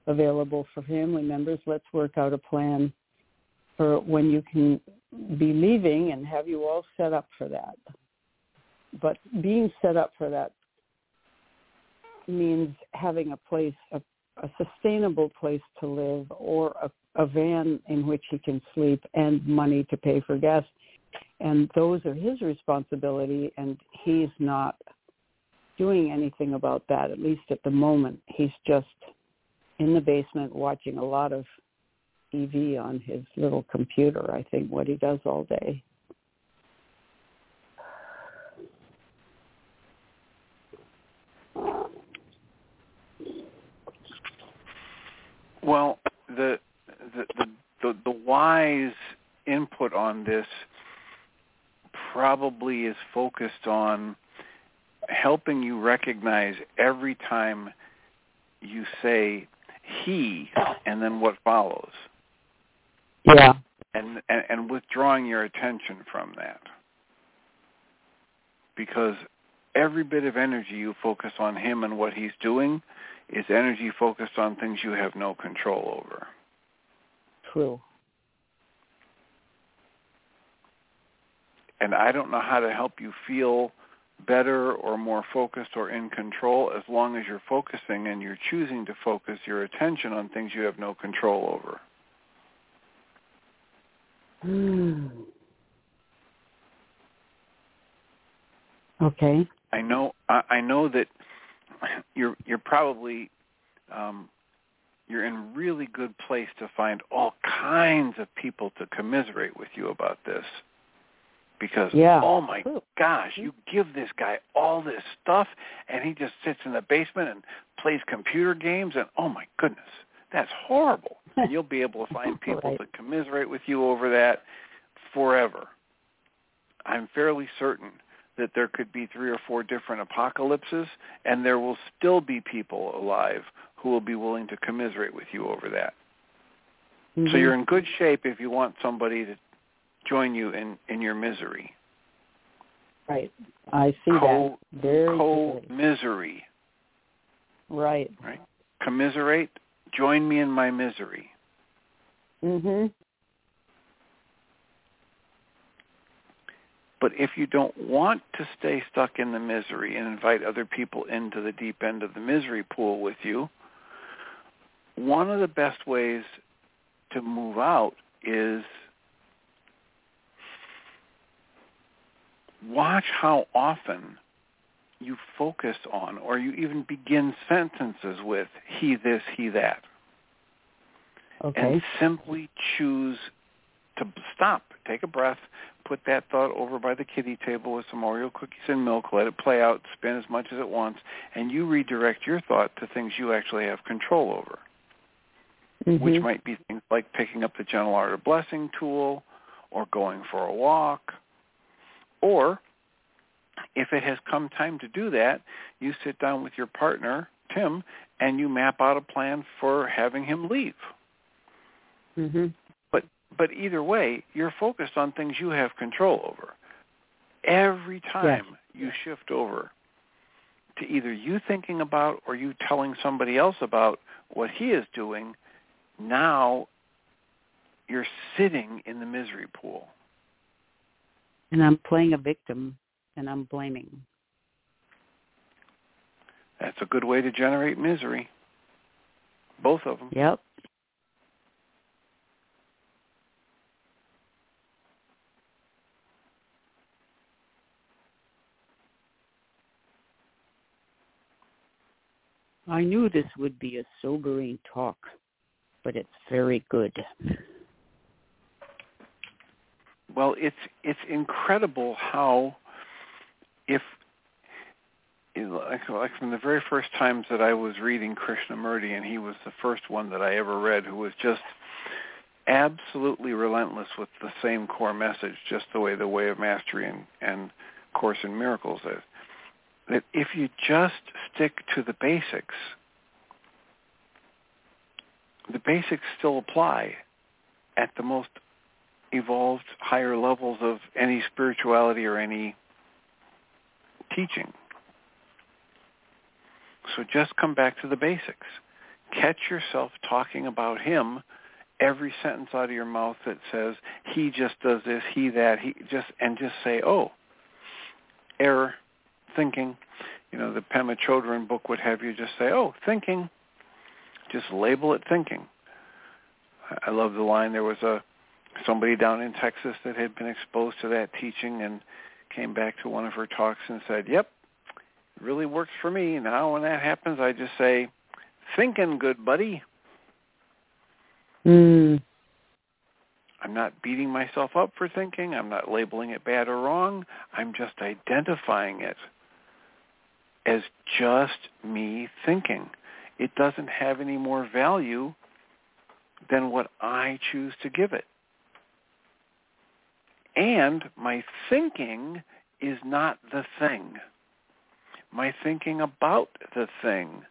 available for family members. Let's work out a plan for when you can be leaving and have you all set up for that. But being set up for that means having a place, a sustainable place to live, or a van in which he can sleep and money to pay for gas. And those are his responsibility, and he's not doing anything about that, at least at the moment. He's just in the basement watching a lot of TV on his little computer, I think, what he does all day. Well, the wise input on this probably is focused on helping you recognize every time you say he and then what follows. Yeah. And withdrawing your attention from that. Because every bit of energy you focus on him and what he's doing is energy focused on things you have no control over. True. And I don't know how to help you feel better or more focused or in control as long as you're focusing and you're choosing to focus your attention on things you have no control over. Okay. I know that you're probably you're in a really good place to find all kinds of people to commiserate with you about this. Because, Oh, my gosh, you give this guy all this stuff, and he just sits in the basement and plays computer games, and, oh, my goodness, that's horrible. And you'll be able to find people right to commiserate with you over that forever. I'm fairly certain that there could be 3 or 4 different apocalypses, and there will still be people alive who will be willing to commiserate with you over that. Mm-hmm. So you're in good shape if you want somebody to join you in your misery. Right. I see that. Very co-misery. Right. Commiserate. Join me in my misery. Mm-hmm. But if you don't want to stay stuck in the misery and invite other people into the deep end of the misery pool with you, one of the best ways to move out is watch how often you focus on, or you even begin sentences with, he this, he that. Okay. And simply choose to stop, take a breath, put that thought over by the kiddie table with some Oreo cookies and milk, let it play out, spin as much as it wants, and you redirect your thought to things you actually have control over, which might be things like picking up the Gentle Art of Blessing tool or going for a walk. Or if it has come time to do that, you sit down with your partner, Tim, and you map out a plan for having him leave. Mm-hmm. But either way, you're focused on things you have control over. Every time you shift over to either you thinking about or you telling somebody else about what he is doing, now you're sitting in the misery pool. And I'm playing a victim, and I'm blaming. That's a good way to generate misery. Both of them. Yep. I knew this would be a sobering talk, but it's very good. Well, it's incredible how, like from the very first times that I was reading Krishnamurti, and he was the first one that I ever read who was just absolutely relentless with the same core message, just the way the Way of Mastery and Course in Miracles is. That if you just stick to the basics still apply at the most evolved higher levels of any spirituality or any teaching. So just come back to the basics. Catch yourself talking about him every sentence out of your mouth that says, he just does this, he that, he just, and just say, oh, error. Thinking, you know, the Pema Chödrön book would have you just say, oh, thinking. Just label it thinking. I love the line. There was somebody down in Texas that had been exposed to that teaching and came back to one of her talks and said, yep, it really works for me. Now when that happens, I just say, thinking good, buddy. I'm not beating myself up for thinking. I'm not labeling it bad or wrong. I'm just identifying it as just me thinking. It doesn't have any more value than what I choose to give it. And my thinking is not the thing. My thinking about the thing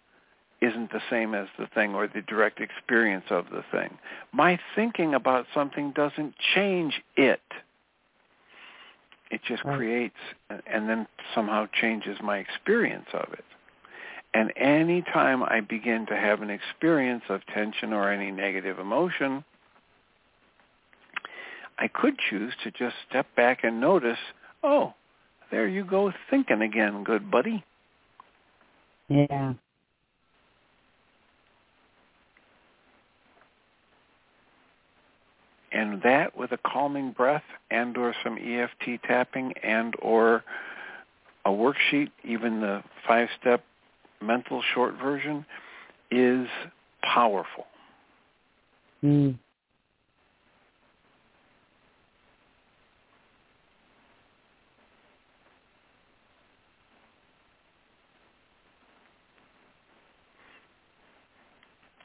isn't the same as the thing or the direct experience of the thing. My thinking about something doesn't change it. It just creates and then somehow changes my experience of it. And any time I begin to have an experience of tension or any negative emotion, I could choose to just step back and notice, oh, there you go thinking again, good buddy. Yeah. And that with a calming breath and or some EFT tapping and or a worksheet, even the 5-step mental short version, is powerful. Mm.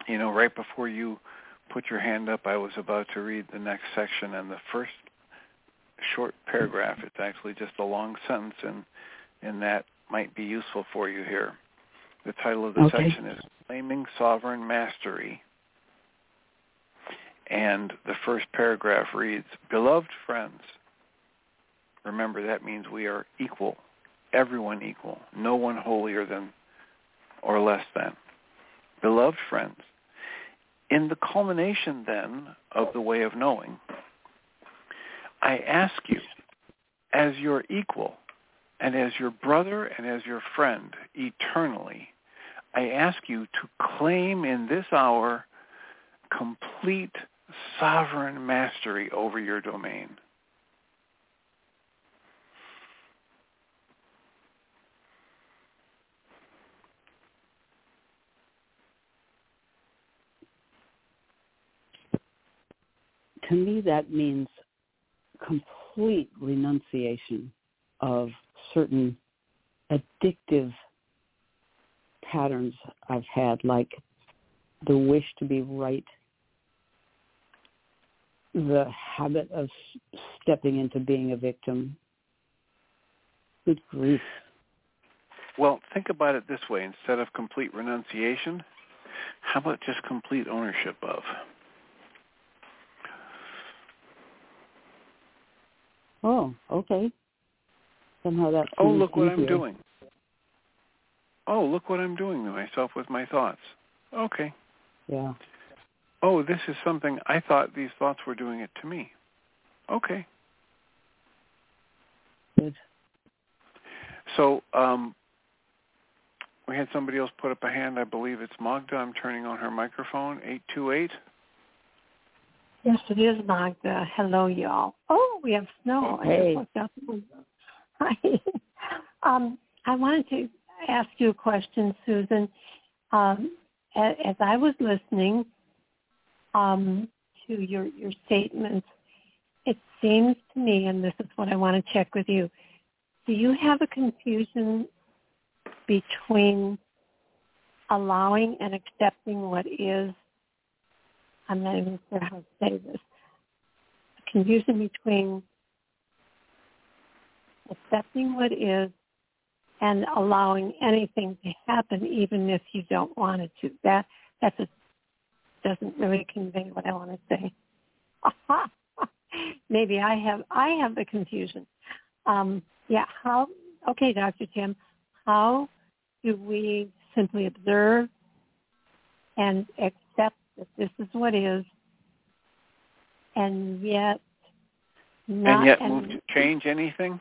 You know, right before you put your hand up, I was about to read the next section, and the first short paragraph, it's actually just a long sentence, and that might be useful for you here. The title of the section is Claiming Sovereign Mastery, and the first paragraph reads, Beloved friends, remember that means we are equal, everyone equal, no one holier than or less than. Beloved friends, in the culmination, then, of the way of knowing, I ask you, as your equal, and as your brother, and as your friend, eternally, I ask you to claim in this hour complete sovereign mastery over your domain. To me, that means complete renunciation of certain addictive patterns I've had, like the wish to be right, the habit of stepping into being a victim. Good grief. Well, think about it this way. Instead of complete renunciation, how about just complete ownership of? Oh, okay. Somehow that. Oh, look what I'm doing. Oh, look what I'm doing to myself with my thoughts. Okay. Yeah. Oh, this is something I thought these thoughts were doing it to me. Okay. Good. So we had somebody else put up a hand. I believe it's Magda. I'm turning on her microphone. 828. Yes, it is Magda. Hello, y'all. Oh, we have snow. Oh, hey. Hi. I wanted to ask you a question, Susan. As I was listening to your statements, it seems to me, and this is what I want to check with you, do you have a confusion between allowing and accepting what is? I'm not even sure how to say this. A confusion between accepting what is and allowing anything to happen, even if you don't want it to. That doesn't really convey what I want to say. Maybe I have the confusion. Okay, Dr. Tim, how do we simply observe and accept that this is what is, and yet move to change anything?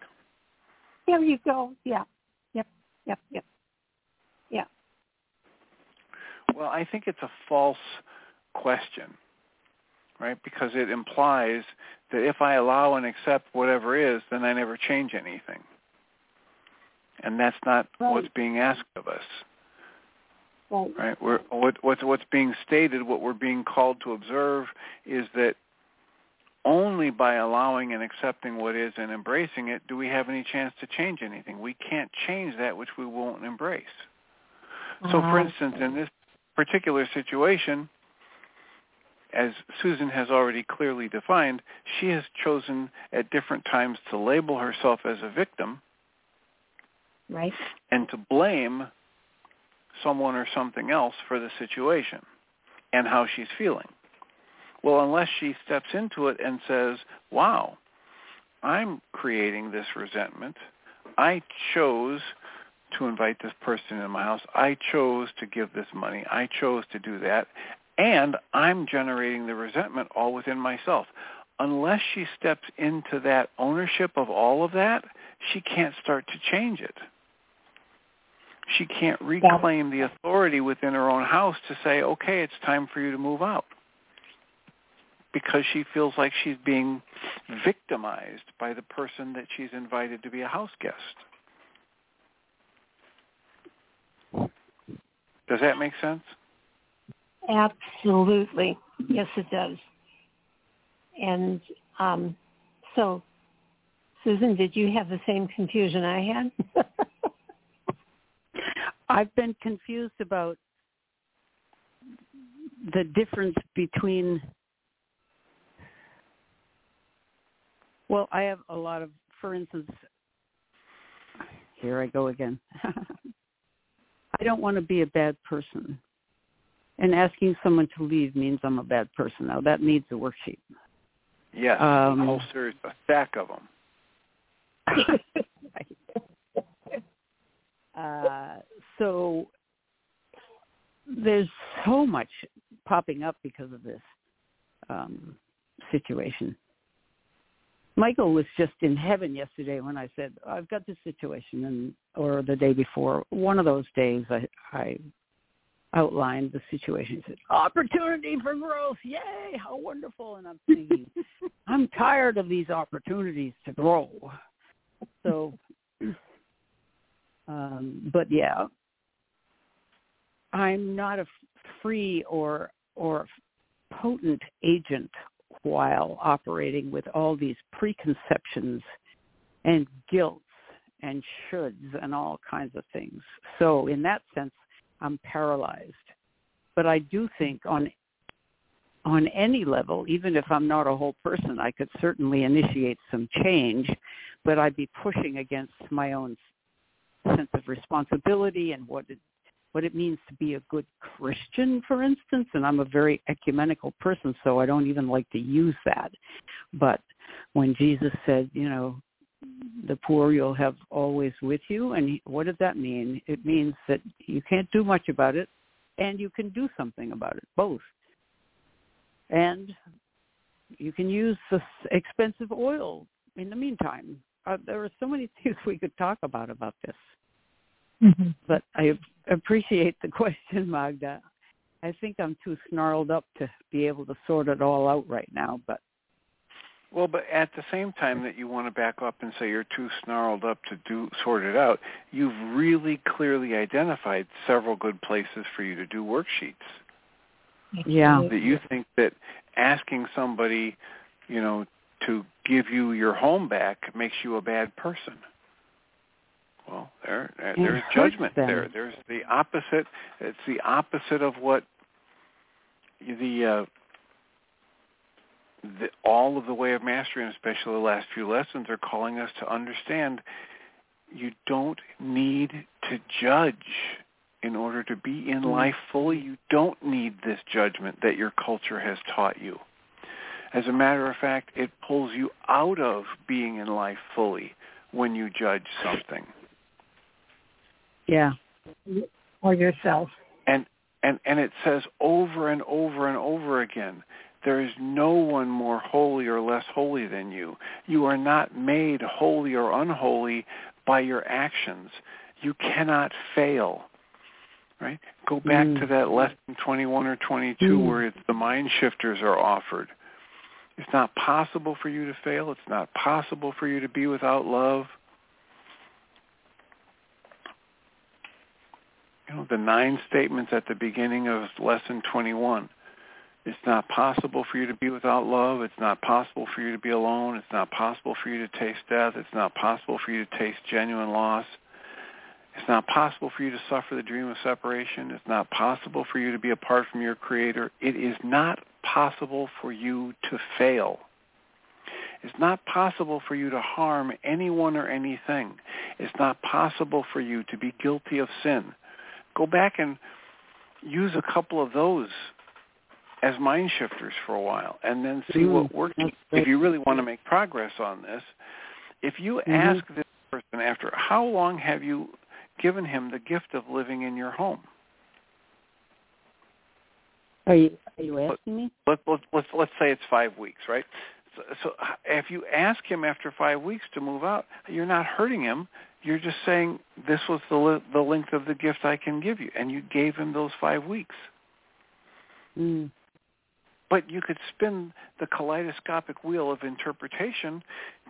There you go. Yeah. Yep. Well, I think it's a false question, right? Because it implies that if I allow and accept whatever is, then I never change anything. And that's not right. What's being asked of us. Right? What's being stated, what we're being called to observe is that only by allowing and accepting what is and embracing it do we have any chance to change anything. We can't change that which we won't embrace. Uh-huh. So, for instance, in this particular situation, as Susan has already clearly defined, she has chosen at different times to label herself as a victim, right, and to blame someone or something else for the situation and how she's feeling. Well, unless she steps into it and says, wow, I'm creating this resentment. I chose to invite this person into my house. I chose to give this money. I chose to do that. And I'm generating the resentment all within myself. Unless she steps into that ownership of all of that, she can't start to change it. She can't reclaim the authority within her own house to say, okay, it's time for you to move out. Because she feels like she's being victimized by the person that she's invited to be a house guest. Does that make sense? Absolutely. Yes, it does. And so, Susan, did you have the same confusion I had? I've been confused about the difference between... Well, I have a lot of, for instance, here I go again. I don't want to be a bad person. And asking someone to leave means I'm a bad person. Now, that needs a worksheet. Yes, a whole series, a stack of them. So there's so much popping up because of this situation. Michael was just in heaven yesterday when I said, I've got this situation, or the day before, one of those days I outlined the situation. He said, opportunity for growth. Yay, how wonderful. And I'm thinking, I'm tired of these opportunities to grow. So, but yeah, I'm not a free or potent agent while operating with all these preconceptions and guilts and shoulds and all kinds of things. So in that sense, I'm paralyzed. But I do think on any level, even if I'm not a whole person, I could certainly initiate some change, but I'd be pushing against my own sense of responsibility and what it means to be a good Christian, for instance. And I'm a very ecumenical person, so I don't even like to use that. But when Jesus said, you know, the poor you'll have always with you, and what does that mean? It means that you can't do much about it, and you can do something about it, both. And you can use this expensive oil in the meantime. There are so many things we could talk about this. Mm-hmm. But I appreciate the question, Magda. I think I'm too snarled up to be able to sort it all out right now. But well, but at the same time that you want to back up and say you're too snarled up to sort it out, you've really clearly identified several good places for you to do worksheets. Yeah. That you think that asking somebody, you know, to give you your home back makes you a bad person. Well, there's judgment there. There's the opposite. It's the opposite of what all of the Way of Mastery, and especially the last few lessons, are calling us to understand. You don't need to judge in order to be in life fully. You don't need this judgment that your culture has taught you. As a matter of fact, it pulls you out of being in life fully when you judge something. Yeah. Or yourself. And it says over and over and over again, there is no one more holy or less holy than you. You are not made holy or unholy by your actions. You cannot fail. Right? Go back to that lesson 21 or 22 where it's the mind shifters are offered. It's not possible for you to fail. It's not possible for you to be without love. You know, the 9 statements at the beginning of lesson 21. It's not possible for you to be without love. It's not possible for you to be alone. It's not possible for you to taste death. It's not possible for you to taste genuine loss. It's not possible for you to suffer the dream of separation. It's not possible for you to be apart from your Creator. It is not possible for you to fail. It's not possible for you to harm anyone or anything. It's not possible for you to be guilty of sin. Go back and use a couple of those as mind shifters for a while, and then see what works. If you really want to make progress on this, if you ask this person after, how long have you given him the gift of living in your home? Are you asking me? Let's say it's 5 weeks, right? So if you ask him after 5 weeks to move out, you're not hurting him. You're just saying, this was the length of the gift I can give you, and you gave him those 5 weeks. Mm. But you could spin the kaleidoscopic wheel of interpretation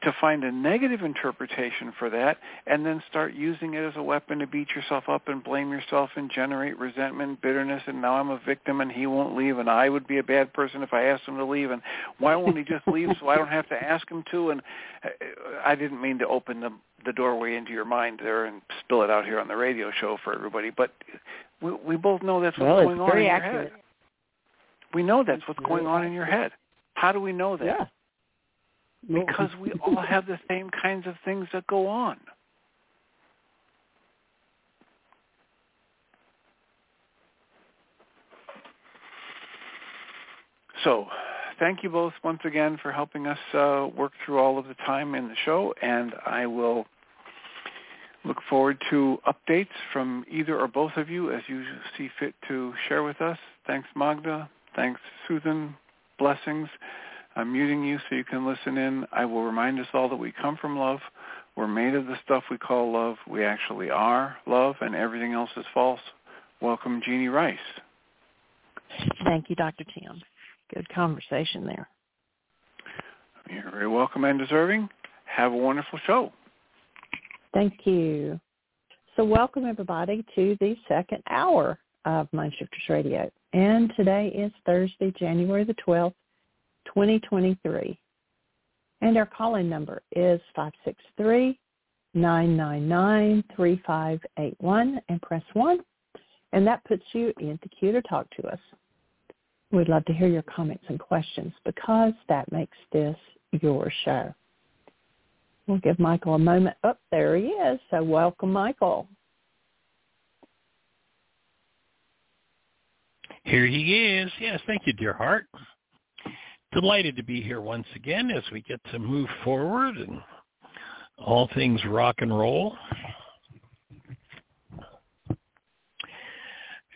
to find a negative interpretation for that, and then start using it as a weapon to beat yourself up and blame yourself and generate resentment, bitterness, and now I'm a victim and he won't leave, and I would be a bad person if I asked him to leave, and why won't he just leave so I don't have to ask him to, and I didn't mean to open the doorway into your mind there and spill it out here on the radio show for everybody, but we both know that's what's going on in your head. We know that's what's going on in your head. How do we know that? Yeah. Because we all have the same kinds of things that go on. So thank you both once again for helping us work through all of the time in the show, and I will look forward to updates from either or both of you as you see fit to share with us. Thanks, Magda. Thanks, Susan. Blessings. I'm muting you so you can listen in. I will remind us all that we come from love. We're made of the stuff we call love. We actually are love, and everything else is false. Welcome, Jeannie Rice. Thank you, Dr. Tim. Good conversation there. You're very welcome and deserving. Have a wonderful show. Thank you. So welcome, everybody, to the second hour of MindShifters Radio. And today is Thursday, January the 12th, 2023. And our call-in number is 563-999-3581 and press 1. And that puts you in the queue to talk to us. We'd love to hear your comments and questions because that makes this your show. We'll give Michael a moment. Oh, there he is. So welcome, Michael. Here he is. Yes, thank you, dear heart. Delighted to be here once again as we get to move forward and all things rock and roll.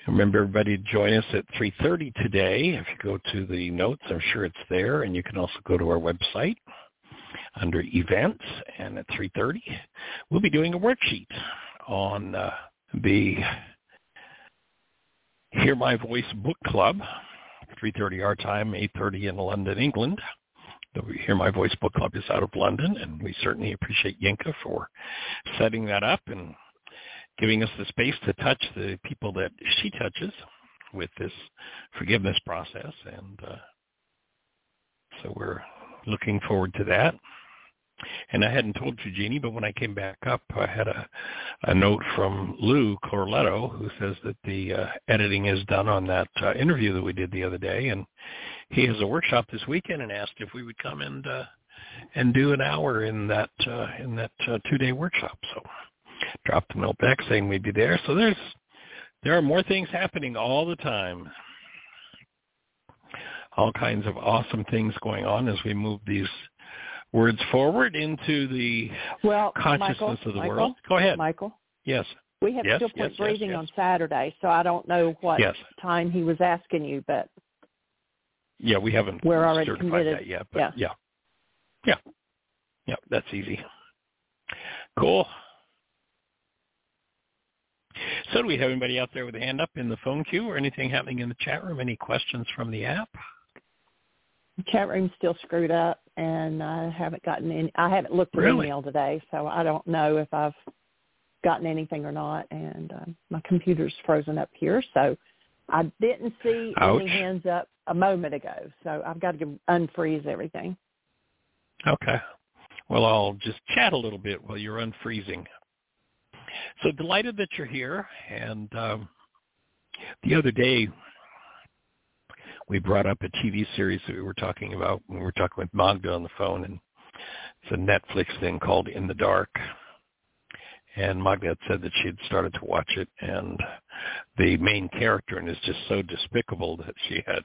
Remember, everybody, to join us at 3:30 today. If you go to the notes, I'm sure it's there. And you can also go to our website under events. And at 3:30, we'll be doing a worksheet on the Hear My Voice Book Club, 3:30 our time, 8:30 in London, England. The Hear My Voice Book Club is out of London, and we certainly appreciate Yinka for setting that up and giving us the space to touch the people that she touches with this forgiveness process. And so we're looking forward to that. And I hadn't told you, Jeannie, but when I came back up, I had a note from Lou Corletto, who says that the editing is done on that interview that we did the other day. And he has a workshop this weekend and asked if we would come and do an hour in that 2-day workshop. So dropped a note back saying we'd be there. So there are more things happening all the time. All kinds of awesome things going on as we move these words forward into the consciousness of the world. Go ahead, Michael. Yes. We have breathing on Saturday, so I don't know what time he was asking you, but yeah, we haven't certified committed that yet. But yeah, that's easy. Cool. So do we have anybody out there with a hand up in the phone queue or anything happening in the chat room? Any questions from the app? The chat room's still screwed up, and I haven't gotten in. I haven't looked at email today, so I don't know if I've gotten anything or not. And my computer's frozen up here, so I didn't see any hands up a moment ago. So I've got to unfreeze everything. Okay. Well, I'll just chat a little bit while you're unfreezing. So delighted that you're here, and the other day we brought up a TV series that we were talking about when we were talking with Magda on the phone, and it's a Netflix thing called In the Dark, and Magda had said that she had started to watch it, and the main character is just so despicable that she had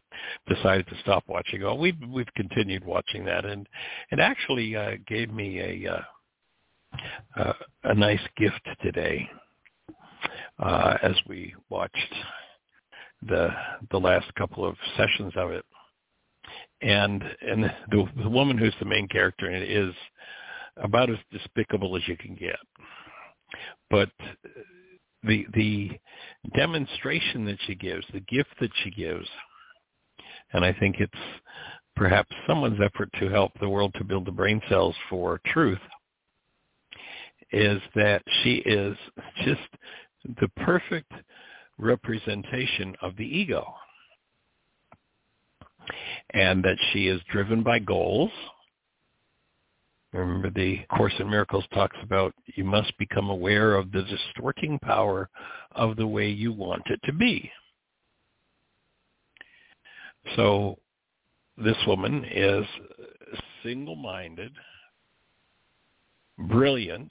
decided to stop watching. Well, we've continued watching that, and it actually gave me a nice gift today as we watched the last couple of sessions of it, and the woman who's the main character in it is about as despicable as you can get, but the demonstration that she gives, the gift that she gives, and I think it's perhaps someone's effort to help the world to build the brain cells for truth, is that she is just the perfect representation of the ego, and that she is driven by goals. Remember, the Course in Miracles talks about you must become aware of the distorting power of the way you want it to be. So this woman is single-minded, brilliant,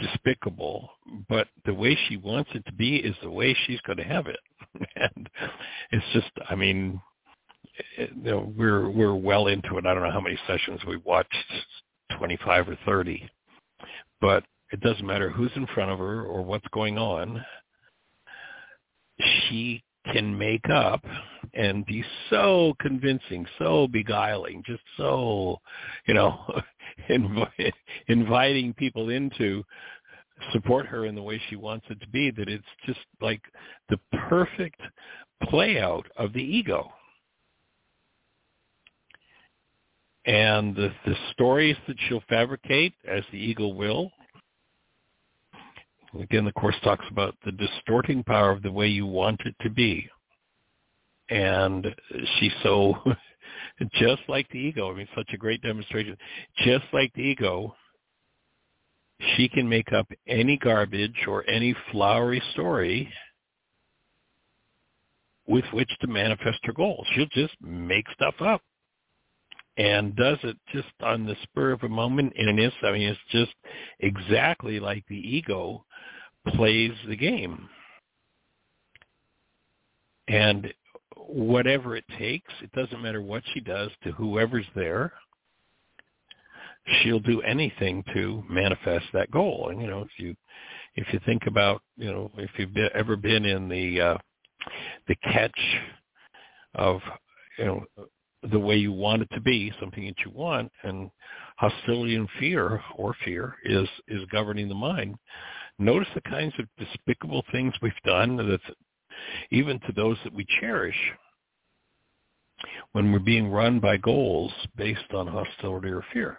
despicable, but the way she wants it to be is the way she's going to have it. And it's just, I mean, we're well into it. I don't know how many sessions we watched, 25 or 30, but it doesn't matter who's in front of her or what's going on. She can make up and be so convincing, so beguiling, just so, inviting people into support her in the way she wants it to be, that it's just like the perfect play out of the ego. And the stories that she'll fabricate, as the ego will. Again, the Course talks about the distorting power of the way you want it to be. And she's so, just like the ego, I mean, such a great demonstration. Just like the ego, she can make up any garbage or any flowery story with which to manifest her goals. She'll just make stuff up. And does it just on the spur of a moment, and it is, I mean, it's just exactly like the ego plays the game. And whatever it takes, it doesn't matter what she does to whoever's there, she'll do anything to manifest that goal. And, you know, if you think about, you know, if you've ever been in the catch of, you know, the way you want it to be, something that you want, and hostility and fear is governing the mind. Notice the kinds of despicable things we've done, that's even to those that we cherish, when we're being run by goals based on hostility or fear.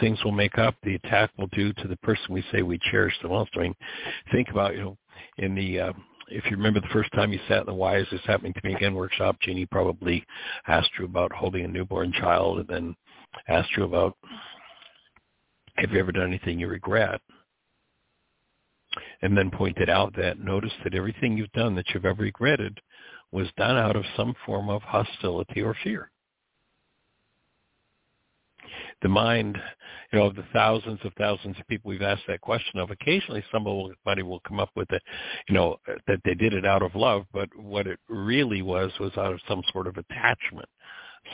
Things will make up, the attack will do to the person we say we cherish the most. I mean, think about, you know, in the if you remember the first time you sat in the Why Is This Happening to Me Again workshop, Jeannie probably asked you about holding a newborn child, and then asked you about, have you ever done anything you regret? And then pointed out that, notice that everything you've done that you've ever regretted was done out of some form of hostility or fear. The mind, you know, of the thousands of people we've asked that question of, occasionally somebody will come up with it, you know, that they did it out of love, but what it really was out of some sort of attachment,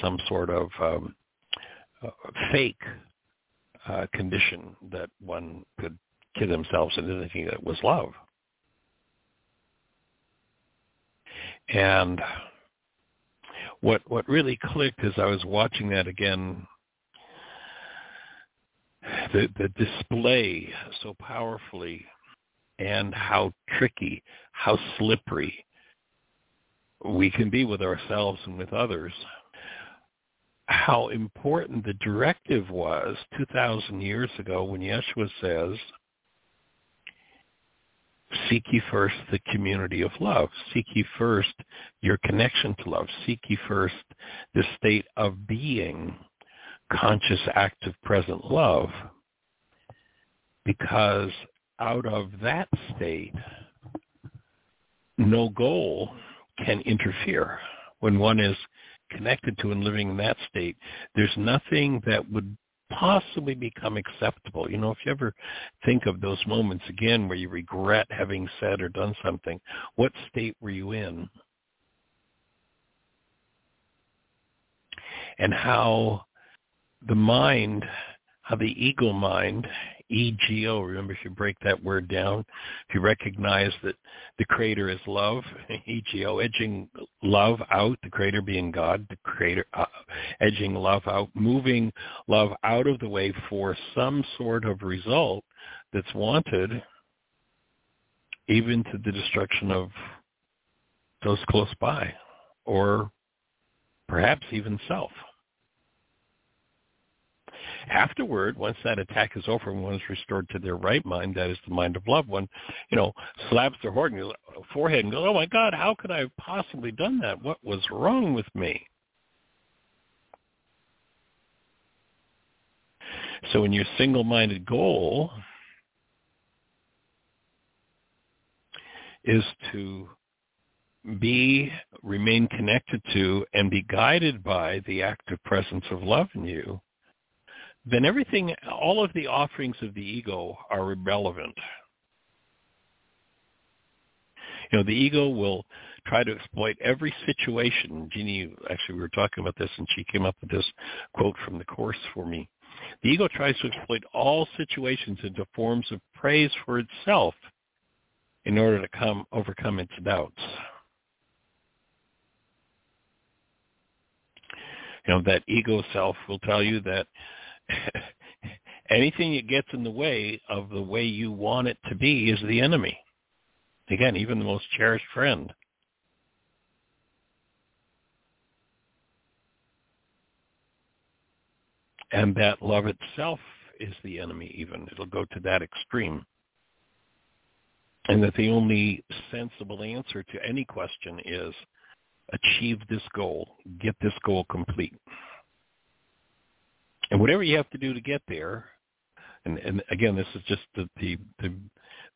some sort of fake condition that one could kid themselves into thinking that it was love. And what really clicked as I was watching that again, the display so powerfully, and how tricky, how slippery we can be with ourselves and with others, how important the directive was 2,000 years ago when Yeshua says, seek ye first the community of love, seek ye first your connection to love, seek ye first the state of being, conscious, active, present love, because out of that state, no goal can interfere. When one is connected to and living in that state, there's nothing that would possibly become acceptable. You know, if you ever think of those moments again where you regret having said or done something, what state were you in? And how the mind, how the ego mind, ego, remember, if you break that word down, if you recognize that the creator is love, ego, edging love out, the creator being God, the creator edging love out, moving love out of the way for some sort of result that's wanted, even to the destruction of those close by, or perhaps even self. Afterward, once that attack is over and one is restored to their right mind, that is the mind of love, one, you know, slaps their forehead and goes, oh my God, how could I have possibly done that? What was wrong with me? So in your single-minded goal is to remain connected to and be guided by the active presence of love in you, then everything, all of the offerings of the ego are irrelevant. You know, the ego will try to exploit every situation. Jeannie, actually, we were talking about this, and she came up with this quote from the Course for me. The ego tries to exploit all situations into forms of praise for itself in order to overcome its doubts. You know, that ego self will tell you that Anything that gets in the way of the way you want it to be is the enemy. Again, even the most cherished friend. And that love itself is the enemy even. It'll go to that extreme. And that the only sensible answer to any question is achieve this goal. Get this goal complete. And whatever you have to do to get there, and again, this is just the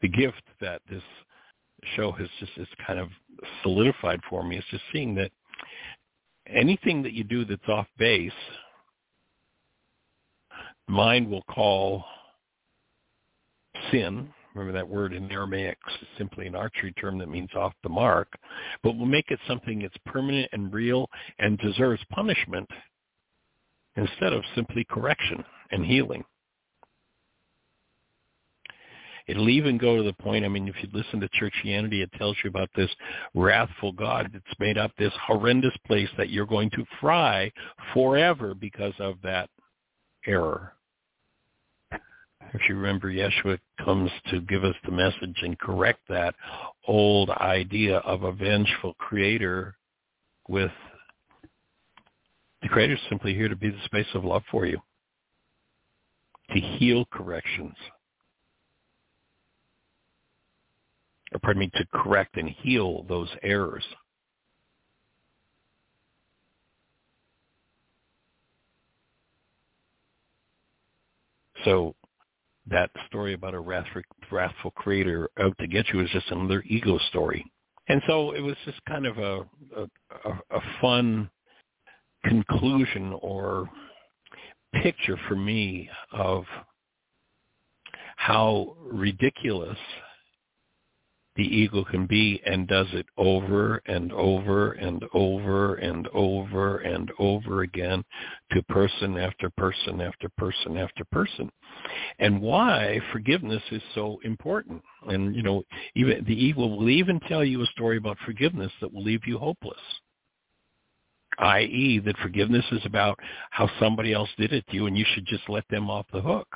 gift that this show has just, it's kind of solidified for me. It's just seeing that anything that you do that's off base, mind will call sin. Remember that word in Aramaic is simply an archery term that means off the mark, but we'll make it something that's permanent and real and deserves punishment instead of simply correction and healing. It'll even go to the point, I mean, if you listen to Churchianity, it tells you about this wrathful God that's made up this horrendous place that you're going to fry forever because of that error. If you remember, Yeshua comes to give us the message and correct that old idea of a vengeful creator with the creator's simply here to be the space of love for you, to heal corrections, or pardon me, to correct and heal those errors. So that story about a wrathful creator out to get you is just another ego story. And so it was just kind of a fun conclusion or picture for me of how ridiculous the ego can be, and does it over and over and over and over and over again to person after person after person after person. And why forgiveness is so important. And, you know, even the ego will even tell you a story about forgiveness that will leave you hopeless, i.e. that forgiveness is about how somebody else did it to you and you should just let them off the hook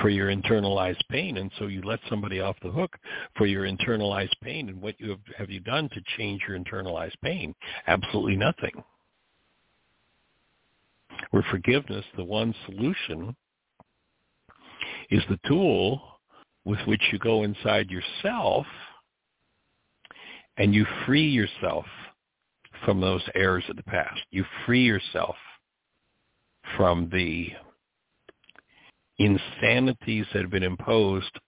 for your internalized pain. And so you let somebody off the hook for your internalized pain, and what you have you done to change your internalized pain? Absolutely nothing. Where forgiveness, the one solution, is the tool with which you go inside yourself and you free yourself from those errors of the past. You free yourself from the insanities that have been imposed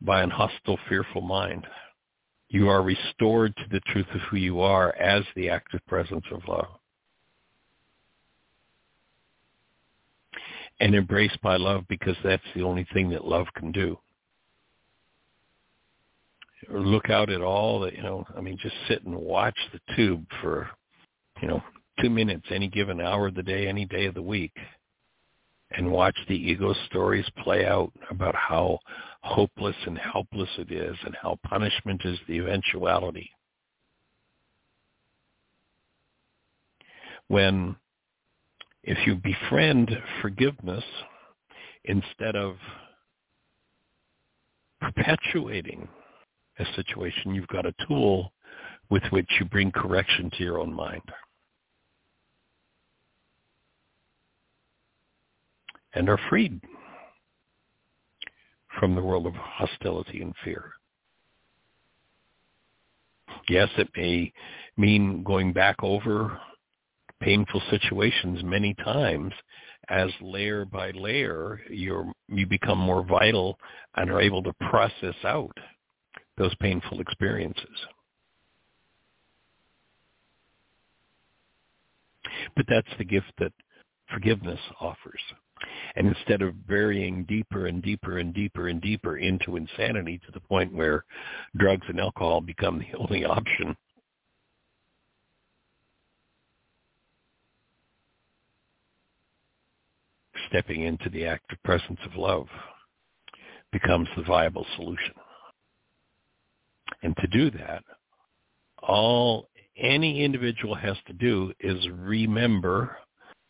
by an hostile, fearful mind. You are restored to the truth of who you are as the active presence of love. And embraced by love, because that's the only thing that love can do. Look out at all that, you know, I mean, just sit and watch the tube for, you know, 2 minutes, any given hour of the day, any day of the week. And watch the ego stories play out about how hopeless and helpless it is and how punishment is the eventuality. When, if you befriend forgiveness instead of perpetuating a situation, you've got a tool with which you bring correction to your own mind. And are freed from the world of hostility and fear. Yes, it may mean going back over painful situations many times, as layer by layer you become more vital and are able to process out those painful experiences. But that's the gift that forgiveness offers. And instead of burying deeper and deeper and deeper and deeper into insanity to the point where drugs and alcohol become the only option, stepping into the active presence of love becomes the viable solution. And to do that, all any individual has to do is remember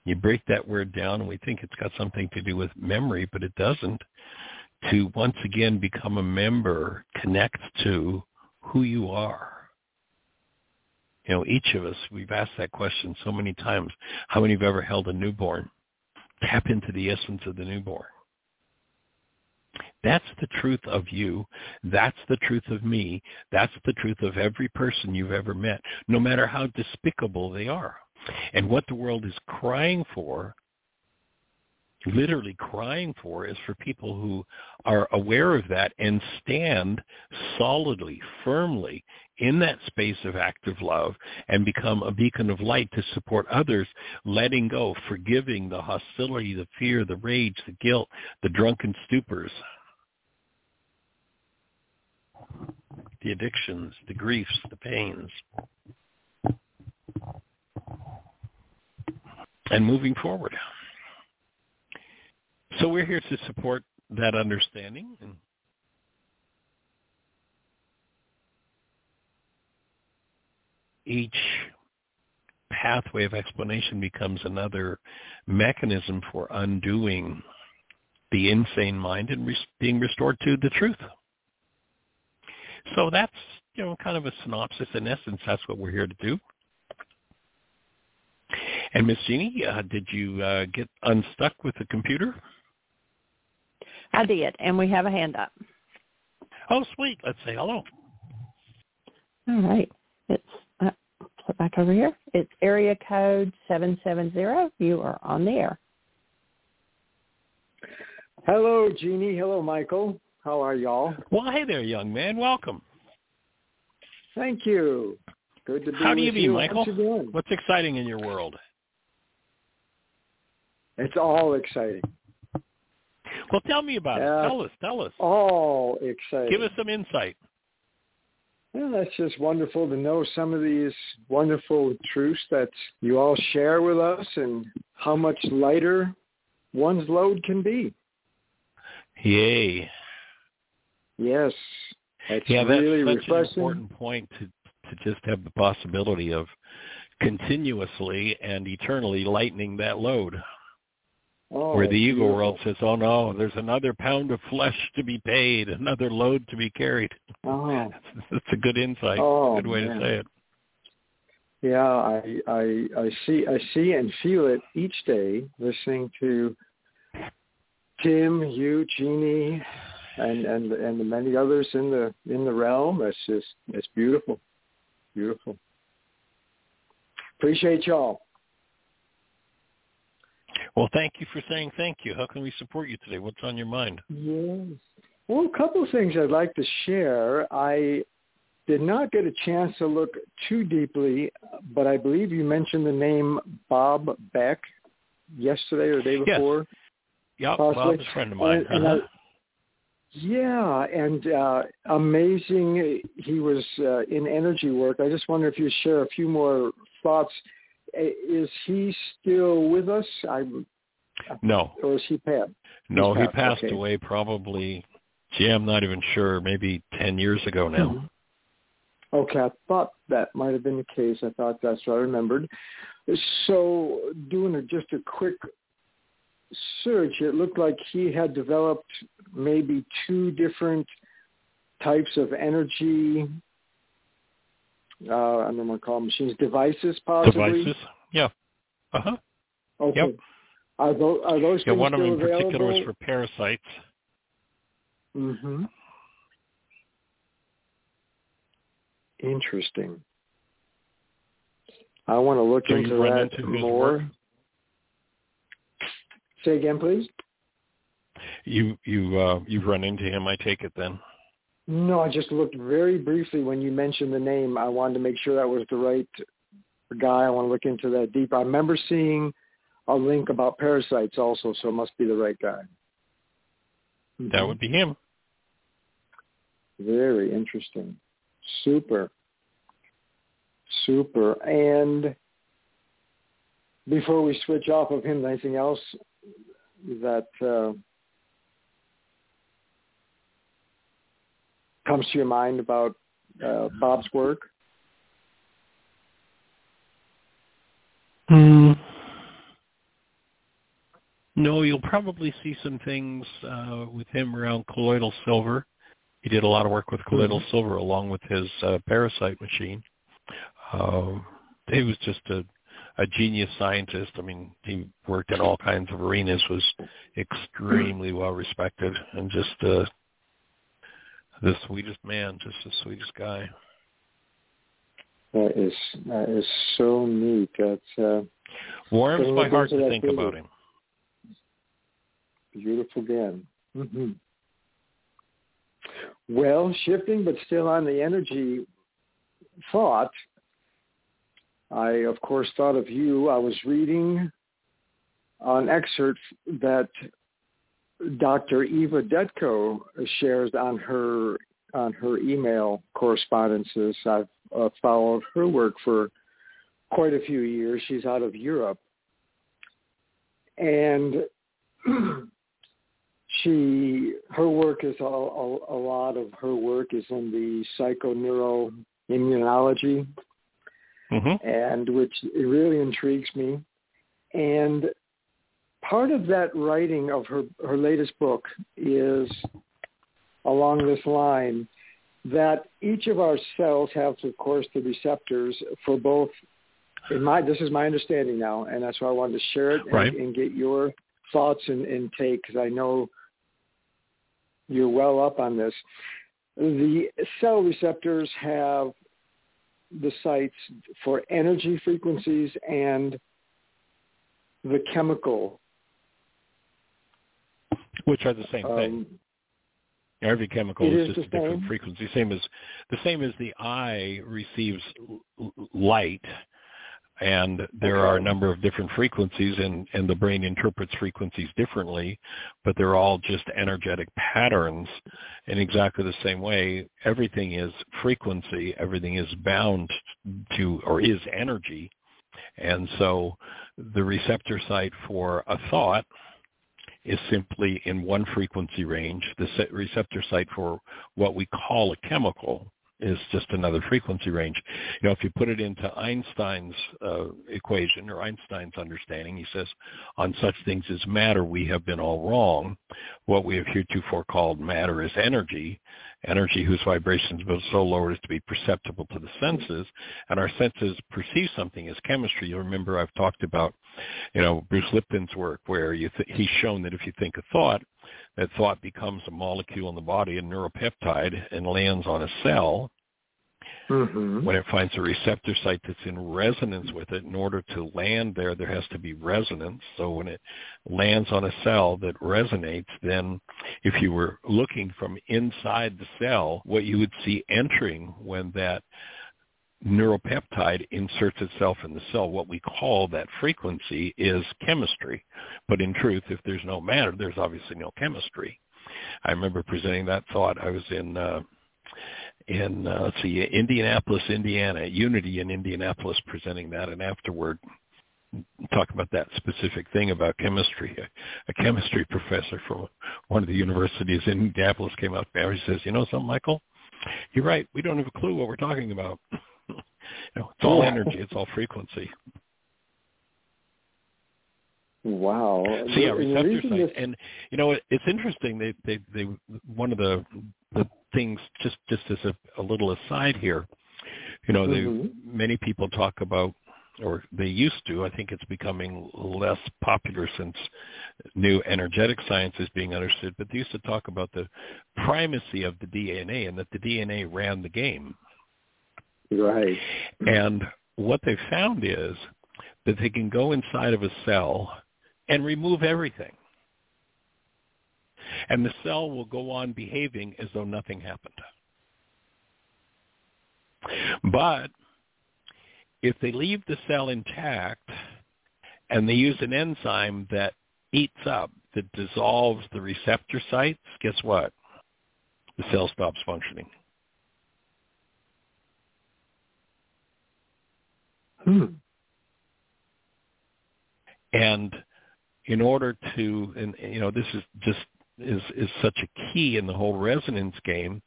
You break that word down, and we think it's got something to do with memory, but it doesn't. To once again become a member connects to who you are. You know, each of us, we've asked that question so many times. How many have ever held a newborn? Tap into the essence of the newborn. That's the truth of you. That's the truth of me. That's the truth of every person you've ever met, no matter how despicable they are. And what the world is crying for, literally crying for, is for people who are aware of that and stand solidly, firmly in that space of active love and become a beacon of light to support others, letting go, forgiving the hostility, the fear, the rage, the guilt, the drunken stupors, the addictions, the griefs, the pains, and moving forward. So we're here to support that understanding. And each pathway of explanation becomes another mechanism for undoing the insane mind and being restored to the truth. So that's, you know, kind of a synopsis. In essence, that's what we're here to do. And Miss Jeannie, did you get unstuck with the computer? I did, and we have a hand up. Oh, sweet. Let's say hello. All right. It's back over here. It's area code 770. You are on the air. Hello, Jeannie. Hello, Michael. How are y'all? Well, hey there, young man. Welcome. Thank you. Good to be with you. How do you be, Michael? What's exciting in your world? It's all exciting. Well, tell me about it. Tell us. All exciting. Give us some insight. Well, that's just wonderful to know some of these wonderful truths that you all share with us and how much lighter one's load can be. Yay. Yes. That's really refreshing. An important point to just have the possibility of continuously and eternally lightening that load. Oh, where the ego world says, oh, no, there's another pound of flesh to be paid, another load to be carried. Oh. That's a good insight, good way to say it. Yeah, I see and feel it each day listening to Tim, you, Jeannie, and the many others in the realm. It's beautiful. Beautiful. Appreciate y'all. Well, thank you for saying thank you. How can we support you today? What's on your mind? Yes. Well, a couple of things I'd like to share. I did not get a chance to look too deeply, but I believe you mentioned the name Bob Beck yesterday or the day before. Yes. Yeah, Bob's a friend of mine. And amazing. He was in energy work. I just wonder if you share a few more thoughts. Is he still with us? No. Or is he passed? No, he passed away probably, I'm not even sure, maybe 10 years ago now. Mm-hmm. Okay, I thought that might have been the case. I thought that's what I remembered. So doing just a quick search, it looked like he had developed maybe two different types of energy. I don't know what to call them, machines, devices, possibly? Devices, yeah. Uh-huh. Okay. Yep. Are those things one of them in available? Particular was for parasites. Mm-hmm. Interesting. I want to look into that more. Say again, please. You've run into him, I take it then. No, I just looked very briefly when you mentioned the name. I wanted to make sure that was the right guy. I want to look into that deep. I remember seeing a link about parasites also, so it must be the right guy. Mm-hmm. That would be him. Very interesting. Super. And before we switch off of him, anything else that... comes to your mind about Bob's work? No, you'll probably see some things with him around colloidal silver. He did a lot of work with colloidal silver along with his parasite machine. He was just a genius scientist. I mean, he worked in all kinds of arenas, was extremely well respected, and just the sweetest man, just the sweetest guy. That is so neat. That's warms my heart to think about him. Beautiful again. Mm-hmm. Well, shifting, but still on the energy thought, I, of course, thought of you. I was reading an excerpt that Dr. Eva Detko shares on her email correspondences. I've followed her work for quite a few years. She's out of Europe. And a lot of her work is in the psychoneuroimmunology, and which it really intrigues me. And part of that writing of her latest book is along this line, that each of our cells have, of course, the receptors for both. This is my understanding now, and that's why I wanted to share it and get your thoughts and take, because I know you're well up on this. The cell receptors have the sites for energy frequencies and the chemical, which are the same thing. Every chemical is just a different frequency. The same as the eye receives light. And there are a number of different frequencies, and the brain interprets frequencies differently, but they're all just energetic patterns in exactly the same way. Everything is frequency. Everything is bound to or is energy. And so the receptor site for a thought is simply in one frequency range. The receptor site for what we call a chemical is just another frequency range. You know, if you put it into Einstein's equation or Einstein's understanding, he says, on such things as matter, we have been all wrong. What we have heretofore called matter is energy whose vibrations are so low as to be perceptible to the senses, and our senses perceive something as chemistry. You'll remember I've talked about, you know, Bruce Lipton's work where he's shown that if you think a thought, that thought becomes a molecule in the body, a neuropeptide, and lands on a cell. When it finds a receptor site that's in resonance with it, in order to land there, there has to be resonance. So when it lands on a cell that resonates, then if you were looking from inside the cell, what you would see entering when that neuropeptide inserts itself in the cell, what we call that frequency, is chemistry. But in truth, if there's no matter, there's obviously no chemistry. I remember presenting that thought. I was in Indianapolis, Indiana, Unity in Indianapolis, presenting that, and afterward talk about that specific thing about chemistry. A chemistry professor from one of the universities in Indianapolis came up to me and says, "You know something, Michael? You're right. We don't have a clue what we're talking about. You know, it's all energy. It's all frequency." Wow. So yeah, receptor sites. And, you know, it's interesting. They one of the things, just as a little aside here, you know, many people talk about, or they used to, I think it's becoming less popular since new energetic science is being understood, but they used to talk about the primacy of the DNA and that the DNA ran the game. Right. And what they found is that they can go inside of a cell and remove everything. And the cell will go on behaving as though nothing happened. But if they leave the cell intact and they use an enzyme that eats up, that dissolves the receptor sites, guess what? The cell stops functioning. And in order to, and you know, this is just is such a key in the whole resonance game.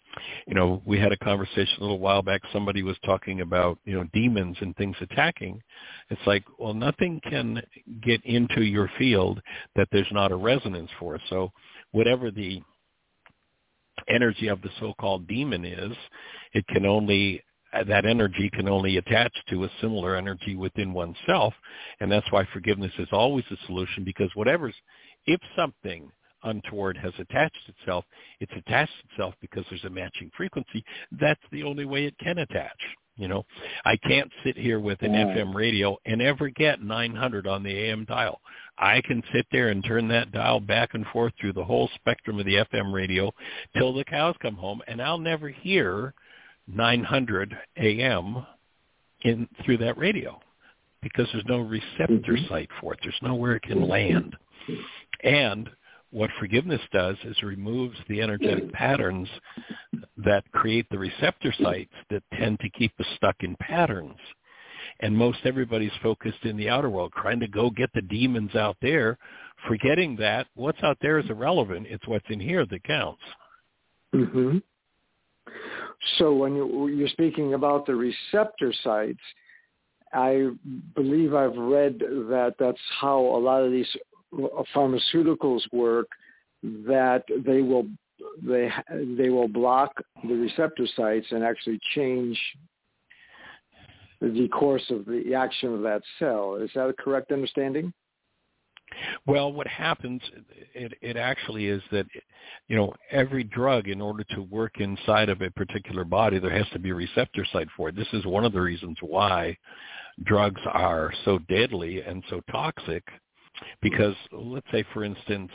You know, we had a conversation a little while back. Somebody was talking about, you know, demons and things attacking. It's like, well, nothing can get into your field that there's not a resonance for. So whatever the energy of the so-called demon is, it can only, that energy can only attach to a similar energy within oneself. And that's why forgiveness is always a solution, because whatever's, if something untoward has attached itself, it's attached itself because there's a matching frequency. That's the only way it can attach. You know, I can't sit here with an FM radio and ever get 900 on the AM dial. I can sit there and turn that dial back and forth through the whole spectrum of the FM radio till the cows come home, and I'll never hear 900 AM in through that radio because there's no receptor site for it. There's nowhere it can land. And what forgiveness does is it removes the energetic patterns that create the receptor sites that tend to keep us stuck in patterns. And most everybody's focused in the outer world, trying to go get the demons out there, forgetting that what's out there is irrelevant. It's what's in here that counts. Mm-hmm. So when you're speaking about the receptor sites, I believe I've read that that's how a lot of these pharmaceuticals work, that they will block the receptor sites and actually change the course of the action of that cell. Is that a correct understanding? Well, what happens, it actually is that, you know, every drug, in order to work inside of a particular body, there has to be a receptor site for it. This is one of the reasons why drugs are so deadly and so toxic. Because let's say, for instance,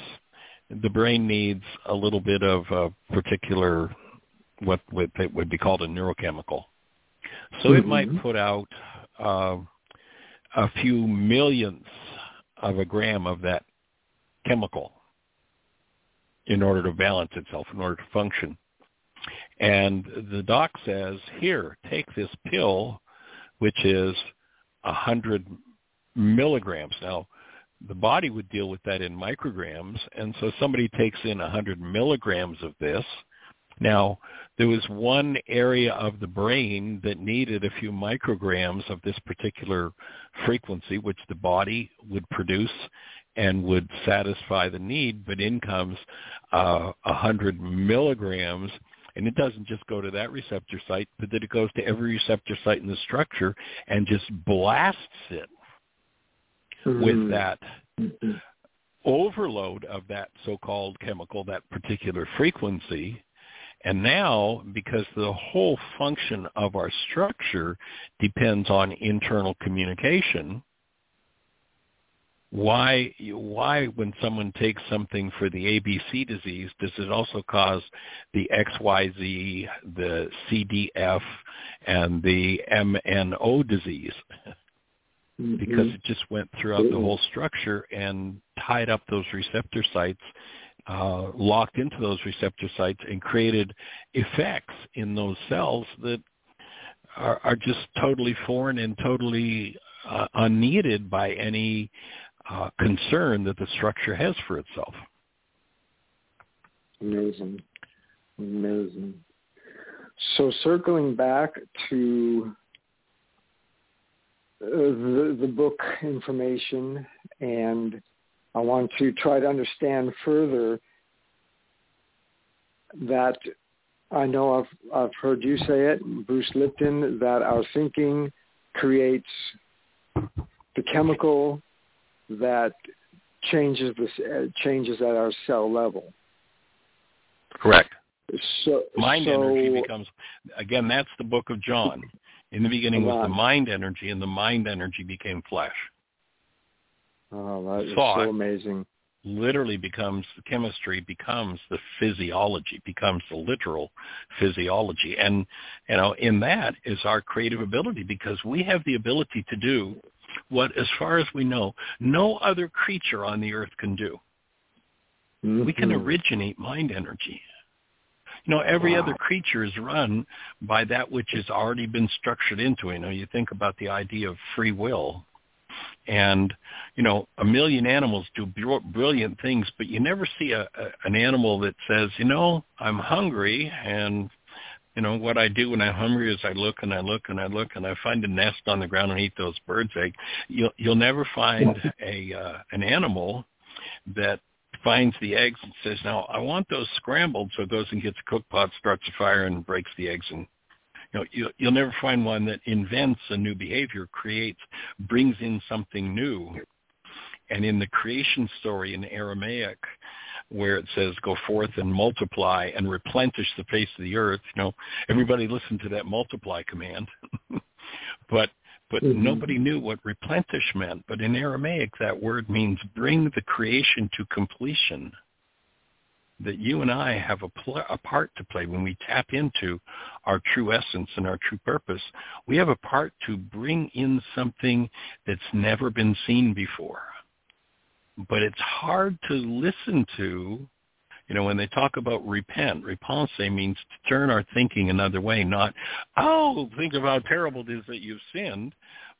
the brain needs a little bit of a particular, what would be called a neurochemical. So it might put out a few millionths of a gram of that chemical in order to balance itself, in order to function. And the doc says, here, take this pill, which is 100 milligrams. Now, the body would deal with that in micrograms, and so somebody takes in 100 milligrams of this. Now, there was one area of the brain that needed a few micrograms of this particular frequency, which the body would produce and would satisfy the need, but in comes 100 milligrams, and it doesn't just go to that receptor site, but then it goes to every receptor site in the structure and just blasts it with that overload of that so-called chemical, that particular frequency. And now, because the whole function of our structure depends on internal communication, why when someone takes something for the ABC disease, does it also cause the XYZ, the CDF, and the MNO disease? Because it just went throughout the whole structure and tied up those receptor sites, locked into those receptor sites, and created effects in those cells that are just totally foreign and totally unneeded by any concern that the structure has for itself. Amazing. Amazing. So circling back to the book information, and I want to try to understand further that I know I've heard you say it, Bruce Lipton, that our thinking creates the chemical that changes at our cell level. Correct. So mind energy becomes, again, that's the book of John. In the beginning was the mind energy, and the mind energy became flesh. Oh, that thought is so amazing. Literally becomes the chemistry, becomes the physiology, becomes the literal physiology. And, you know, in that is our creative ability, because we have the ability to do what, as far as we know, no other creature on the earth can do. We can originate mind energy. You know, every other creature is run by that which has already been structured into it. You know, you think about the idea of free will. And, you know, a million animals do brilliant things, but you never see an animal that says, you know, I'm hungry, and, you know, what I do when I'm hungry is I look and I look and I look and I find a nest on the ground and eat those birds' eggs. You'll never find an animal that finds the eggs and says, now, I want those scrambled, so goes and gets a cook pot, starts a fire, and breaks the eggs. And you know, you'll never find one that invents a new behavior, creates, brings in something new. And in the creation story in Aramaic, where it says, go forth and multiply and replenish the face of the earth, you know, everybody listened to that multiply command. But mm-hmm. Nobody knew what replenish meant. But in Aramaic, that word means bring the creation to completion, that you and I have a part to play when we tap into our true essence and our true purpose. We have a part to bring in something that's never been seen before. But it's hard to listen to, you know, when they talk about repent. Repense means to turn our thinking another way, not, oh, think of how terrible it is that you've sinned.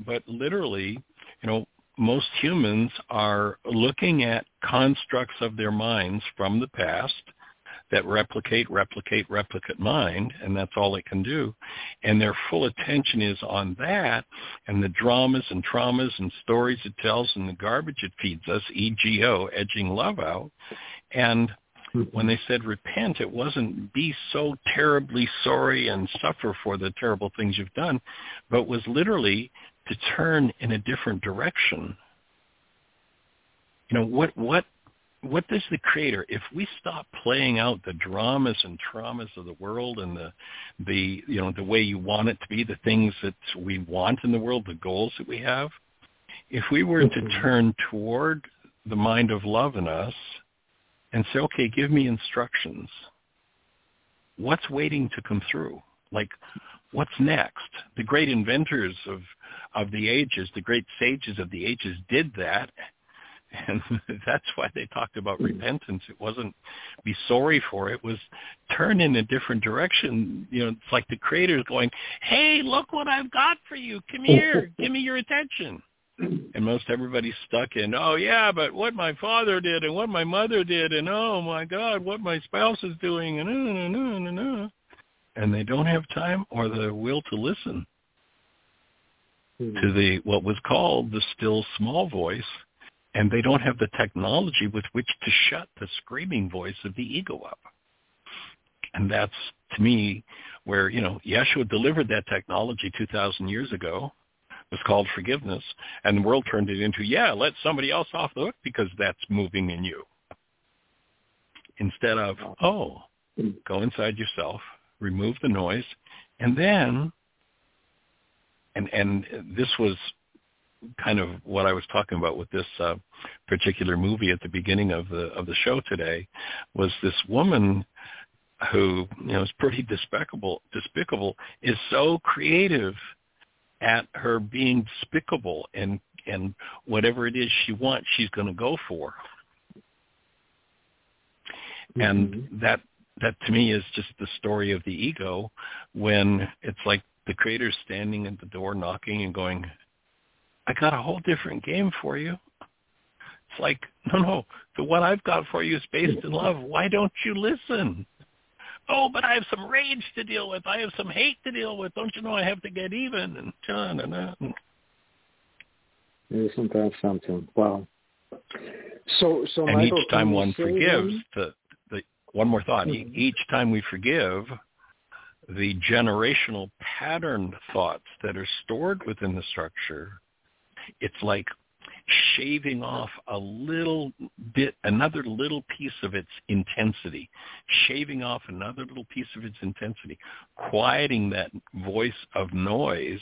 But literally, you know, most humans are looking at constructs of their minds from the past that replicate mind, and that's all it can do. And their full attention is on that and the dramas and traumas and stories it tells and the garbage it feeds us, EGO, edging love out. And when they said repent, it wasn't be so terribly sorry and suffer for the terrible things you've done, but was literally to turn in a different direction. You know, what does the Creator, if we stop playing out the dramas and traumas of the world and the you know, the way you want it to be, the things that we want in the world, the goals that we have, if we were to turn toward the mind of love in us and say, okay, give me instructions. What's waiting to come through? Like, what's next? The great inventors of the ages, the great sages of the ages did that. And that's why they talked about repentance. It wasn't be sorry for it. It was turn in a different direction. You know, it's like the Creator is going, hey, look what I've got for you. Come here. Give me your attention. And most everybody's stuck in, oh, yeah, but what my father did and what my mother did and, oh, my God, what my spouse is doing and and they don't have time or the will to listen to the what was called the still small voice, and they don't have the technology with which to shut the screaming voice of the ego up. And that's, to me, where, you know, Yeshua delivered that technology 2,000 years ago. It was called forgiveness, and the world turned it into, yeah, let somebody else off the hook because that's moving in you. Instead of, oh, go inside yourself. Remove the noise, and then, and this was kind of what I was talking about with this particular movie at the beginning of the show today, was this woman who, you know, is pretty despicable, is so creative at her being despicable, and whatever it is she wants, she's going to go for, and that. That to me is just the story of the ego, when it's like the Creator's standing at the door knocking and going, I got a whole different game for you. It's like, no, the one I've got for you is based in love. Why don't you listen? Oh, but I have some rage to deal with. I have some hate to deal with. Don't you know I have to get even? And John and isn't that something? Wow. So and Michael, each time one forgives to. One more thought. Each time we forgive, the generational pattern thoughts that are stored within the structure, it's like shaving off a little bit, another little piece of its intensity, quieting that voice of noise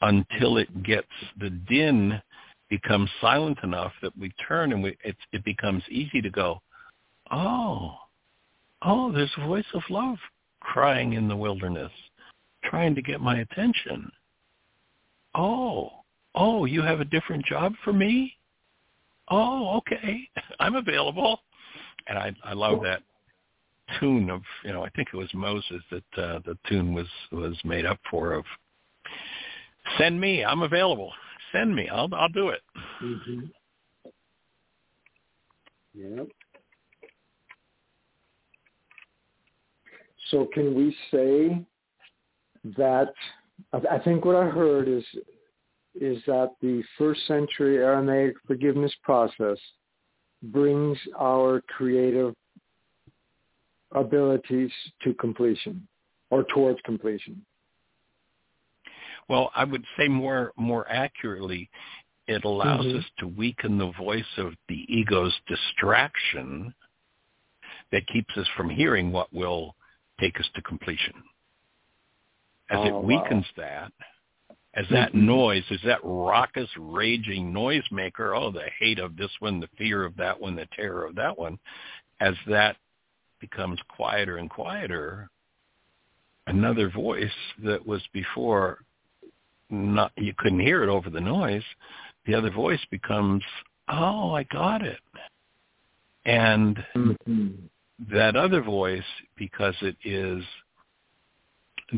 until it gets the din becomes silent enough that we turn and it becomes easy to go, oh, there's a voice of love crying in the wilderness, trying to get my attention. Oh, you have a different job for me? Oh, okay, I'm available. And I love that tune of, you know, I think it was Moses that the tune was made up for of, send me, I'm available. send me. I'll do it. Mm-hmm. Yeah. So can we say that, I think what I heard is that the first century Aramaic forgiveness process brings our creative abilities to completion or towards completion? Well, I would say more accurately, it allows us to weaken the voice of the ego's distraction that keeps us from hearing what will take us to completion. As it weakens that, as that noise, as that raucous, raging noisemaker, oh, the hate of this one, the fear of that one, the terror of that one, as that becomes quieter and quieter, another voice that was before, you couldn't hear it over the noise, the other voice becomes, oh, I got it. And that other voice, because it is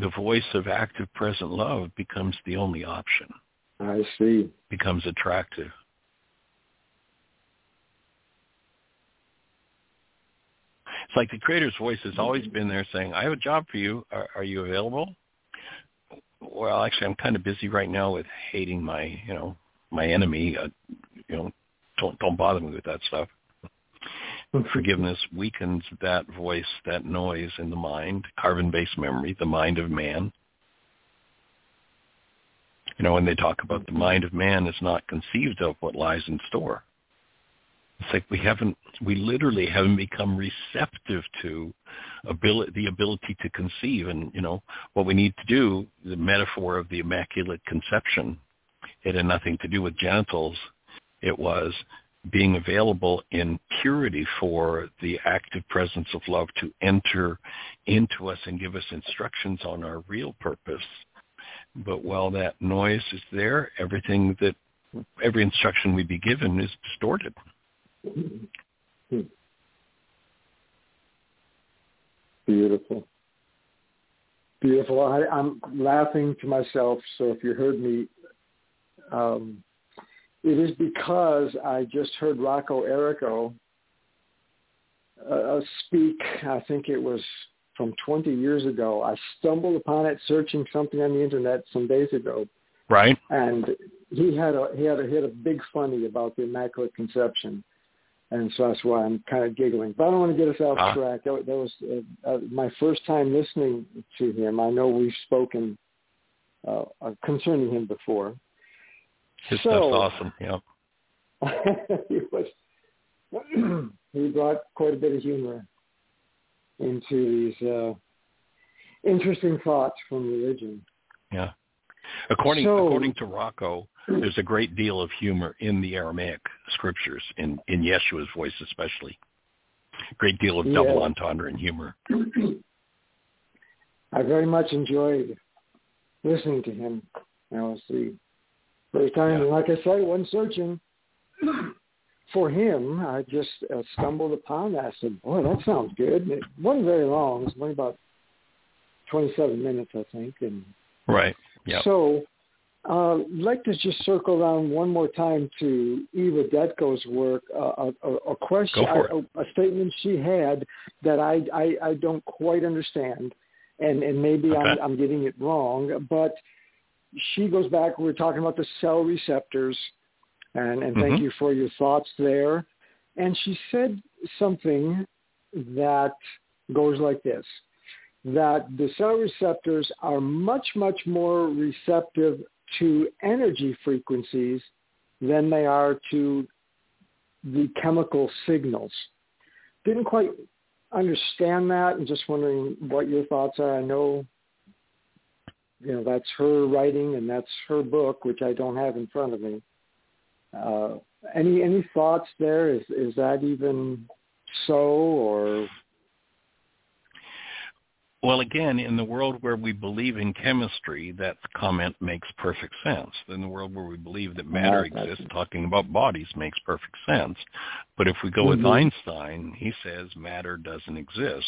the voice of active present love, becomes the only option. I see. Becomes attractive. It's like the Creator's voice has always been there saying, I have a job for you. Are you available? Well, actually, I'm kind of busy right now with hating my, my enemy. Don't bother me with that stuff. Forgiveness weakens that voice, that noise in the mind, carbon-based memory, the mind of man. When they talk about the mind of man is not conceived of what lies in store. It's like we literally haven't become receptive to the ability to conceive. And, what we need to do, the metaphor of the Immaculate Conception, it had nothing to do with genitals. It was being available in purity for the active presence of love to enter into us and give us instructions on our real purpose. But while that noise is there, every instruction we be given is distorted. Beautiful. I'm laughing to myself, so if you heard me, it is because I just heard Rocco Erico speak. I think it was from 20 years ago. I stumbled upon it searching something on the internet some days ago. Right. And he had a big funny about the Immaculate Conception. And so that's why I'm kind of giggling. But I don't want to get us off track. That was my first time listening to him. I know we've spoken concerning him before. His stuff's awesome, yeah. He brought quite a bit of humor into these interesting thoughts from religion. Yeah. According to Rocco, there's a great deal of humor in the Aramaic scriptures, in Yeshua's voice especially. A great deal of double entendre and humor. I very much enjoyed listening to him. That was the first time, like I said, when searching for him, I just stumbled upon that. I said, boy, that sounds good. It wasn't very long. It was only about 27 minutes, I think. And right. Yep. So I'd like to just circle around one more time to Eva Detko's work, a question, a statement she had that I don't quite understand, and maybe I'm getting it wrong, but she goes back, we were talking about the cell receptors, and thank you for your thoughts there, and she said something that goes like this, that the cell receptors are much, much more receptive to energy frequencies than they are to the chemical signals. Didn't quite understand that, and just wondering what your thoughts are. I know, that's her writing and that's her book, which I don't have in front of me. Any thoughts there? Is that even so, or? Well, again, in the world where we believe in chemistry, that comment makes perfect sense. In the world where we believe that matter exists, talking about bodies makes perfect sense. But if we go with Einstein, he says matter doesn't exist.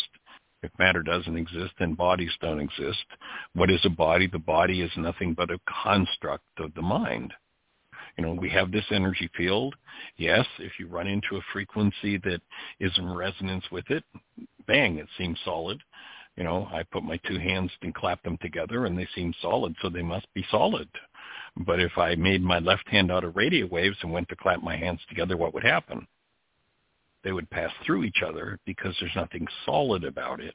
If matter doesn't exist, then bodies don't exist. What is a body? The body is nothing but a construct of the mind. You know, we have this energy field. Yes, if you run into a frequency that is in resonance with it, bang, it seems solid. You know, I put my two hands and clap them together and they seem solid, so they must be solid. But if I made my left hand out of radio waves and went to clap my hands together, what would happen? They would pass through each other because there's nothing solid about it.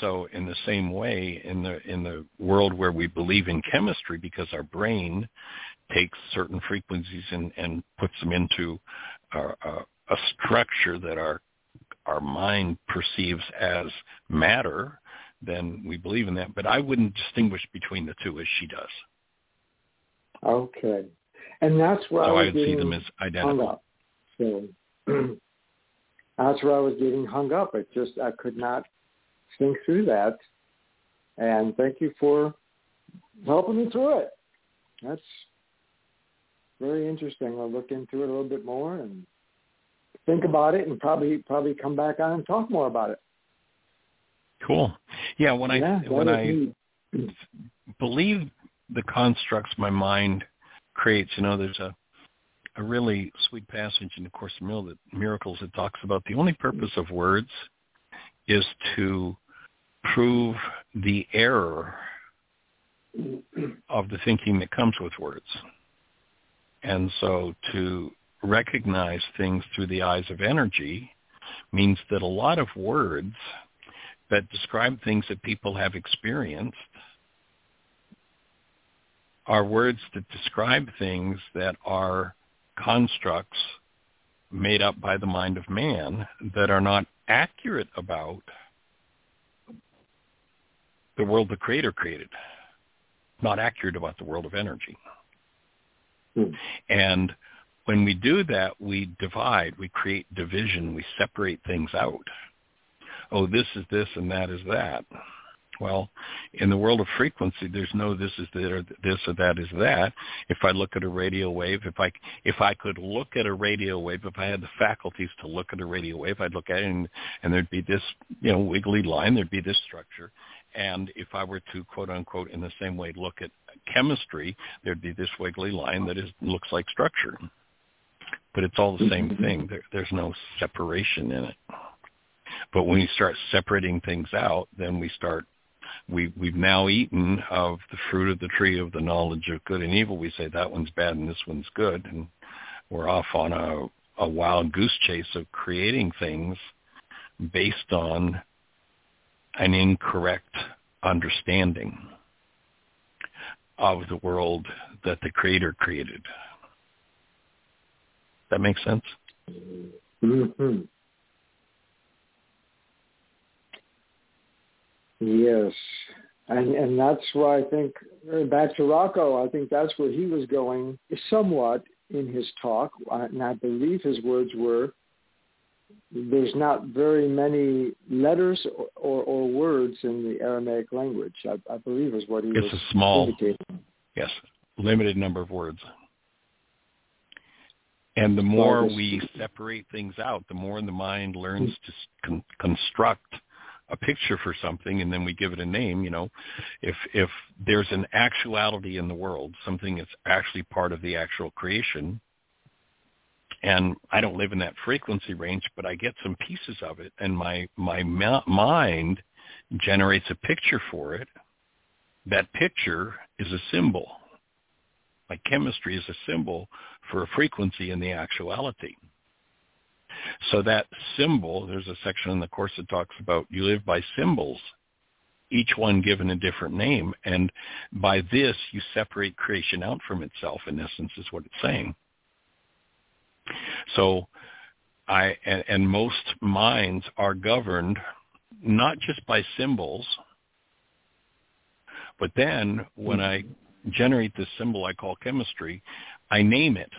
So in the same way, in the world where we believe in chemistry, because our brain takes certain frequencies and puts them into a structure that our mind perceives as matter, then we believe in that. But I wouldn't distinguish between the two as she does. Okay. And that's why I would see them as identical. So that's where I was getting hung up. It just, I could not think through that. And thank you for helping me through it. That's very interesting. I'll look into it a little bit more and think about it and probably come back on and talk more about it. Cool. Yeah, when I believe the constructs my mind creates, you know, there's a really sweet passage in the Course in Miracles that talks about the only purpose of words is to prove the error of the thinking that comes with words. And so to recognize things through the eyes of energy means that a lot of words that describe things that people have experienced are words that describe things that are constructs made up by the mind of man that are not accurate about the world the Creator created, not accurate about the world of energy. And when we do that, we divide, we create division, we separate things out. Oh, this is this and that is that. Well, in the world of frequency, there's no this is that or this or that is that. If I look at a radio wave, if I could look at a radio wave, if I had the faculties to look at a radio wave, I'd look at it and there'd be this, you know, wiggly line, there'd be this structure. And if I were to, quote unquote, in the same way look at chemistry, there'd be this wiggly line that looks like structure. But it's all the same thing. There's no separation in it. But when you start separating things out, then we've now eaten of the fruit of the tree of the knowledge of good and evil. We say that one's bad and this one's good. And we're off on a wild goose chase of creating things based on an incorrect understanding of the world that the Creator created. That makes sense? Mm-hmm. Yes, and that's why I think, back to Rocco, I think that's where he was going somewhat in his talk, and I believe his words were, there's not very many letters or words in the Aramaic language, I believe is what he was indicating. It's a small, yes, limited number of words. And the more we separate things out, the more the mind learns to construct a picture for something, and then we give it a name. You know, if there's an actuality in the world, something that's actually part of the actual creation, and I don't live in that frequency range, but I get some pieces of it, and my mind generates a picture for it. That picture is a symbol. Like chemistry is a symbol for a frequency in the actuality. So that symbol, there's a section in the Course that talks about you live by symbols, each one given a different name. And by this, you separate creation out from itself, in essence, is what it's saying. So and most minds are governed not just by symbols, but then when I generate this symbol I call chemistry, I name it.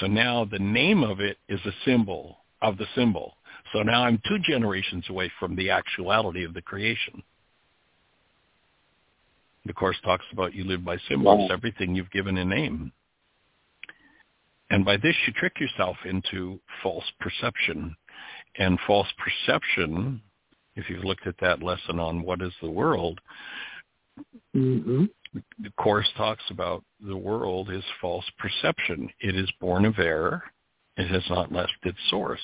So now the name of it is a symbol of the symbol. So now I'm two generations away from the actuality of the creation. The Course talks about you live by symbols, everything you've given a name. And by this you trick yourself into false perception. And false perception, if you've looked at that lesson on what is the world, mm-hmm. the Course talks about the world is false perception. It is born of error. It has not left its source.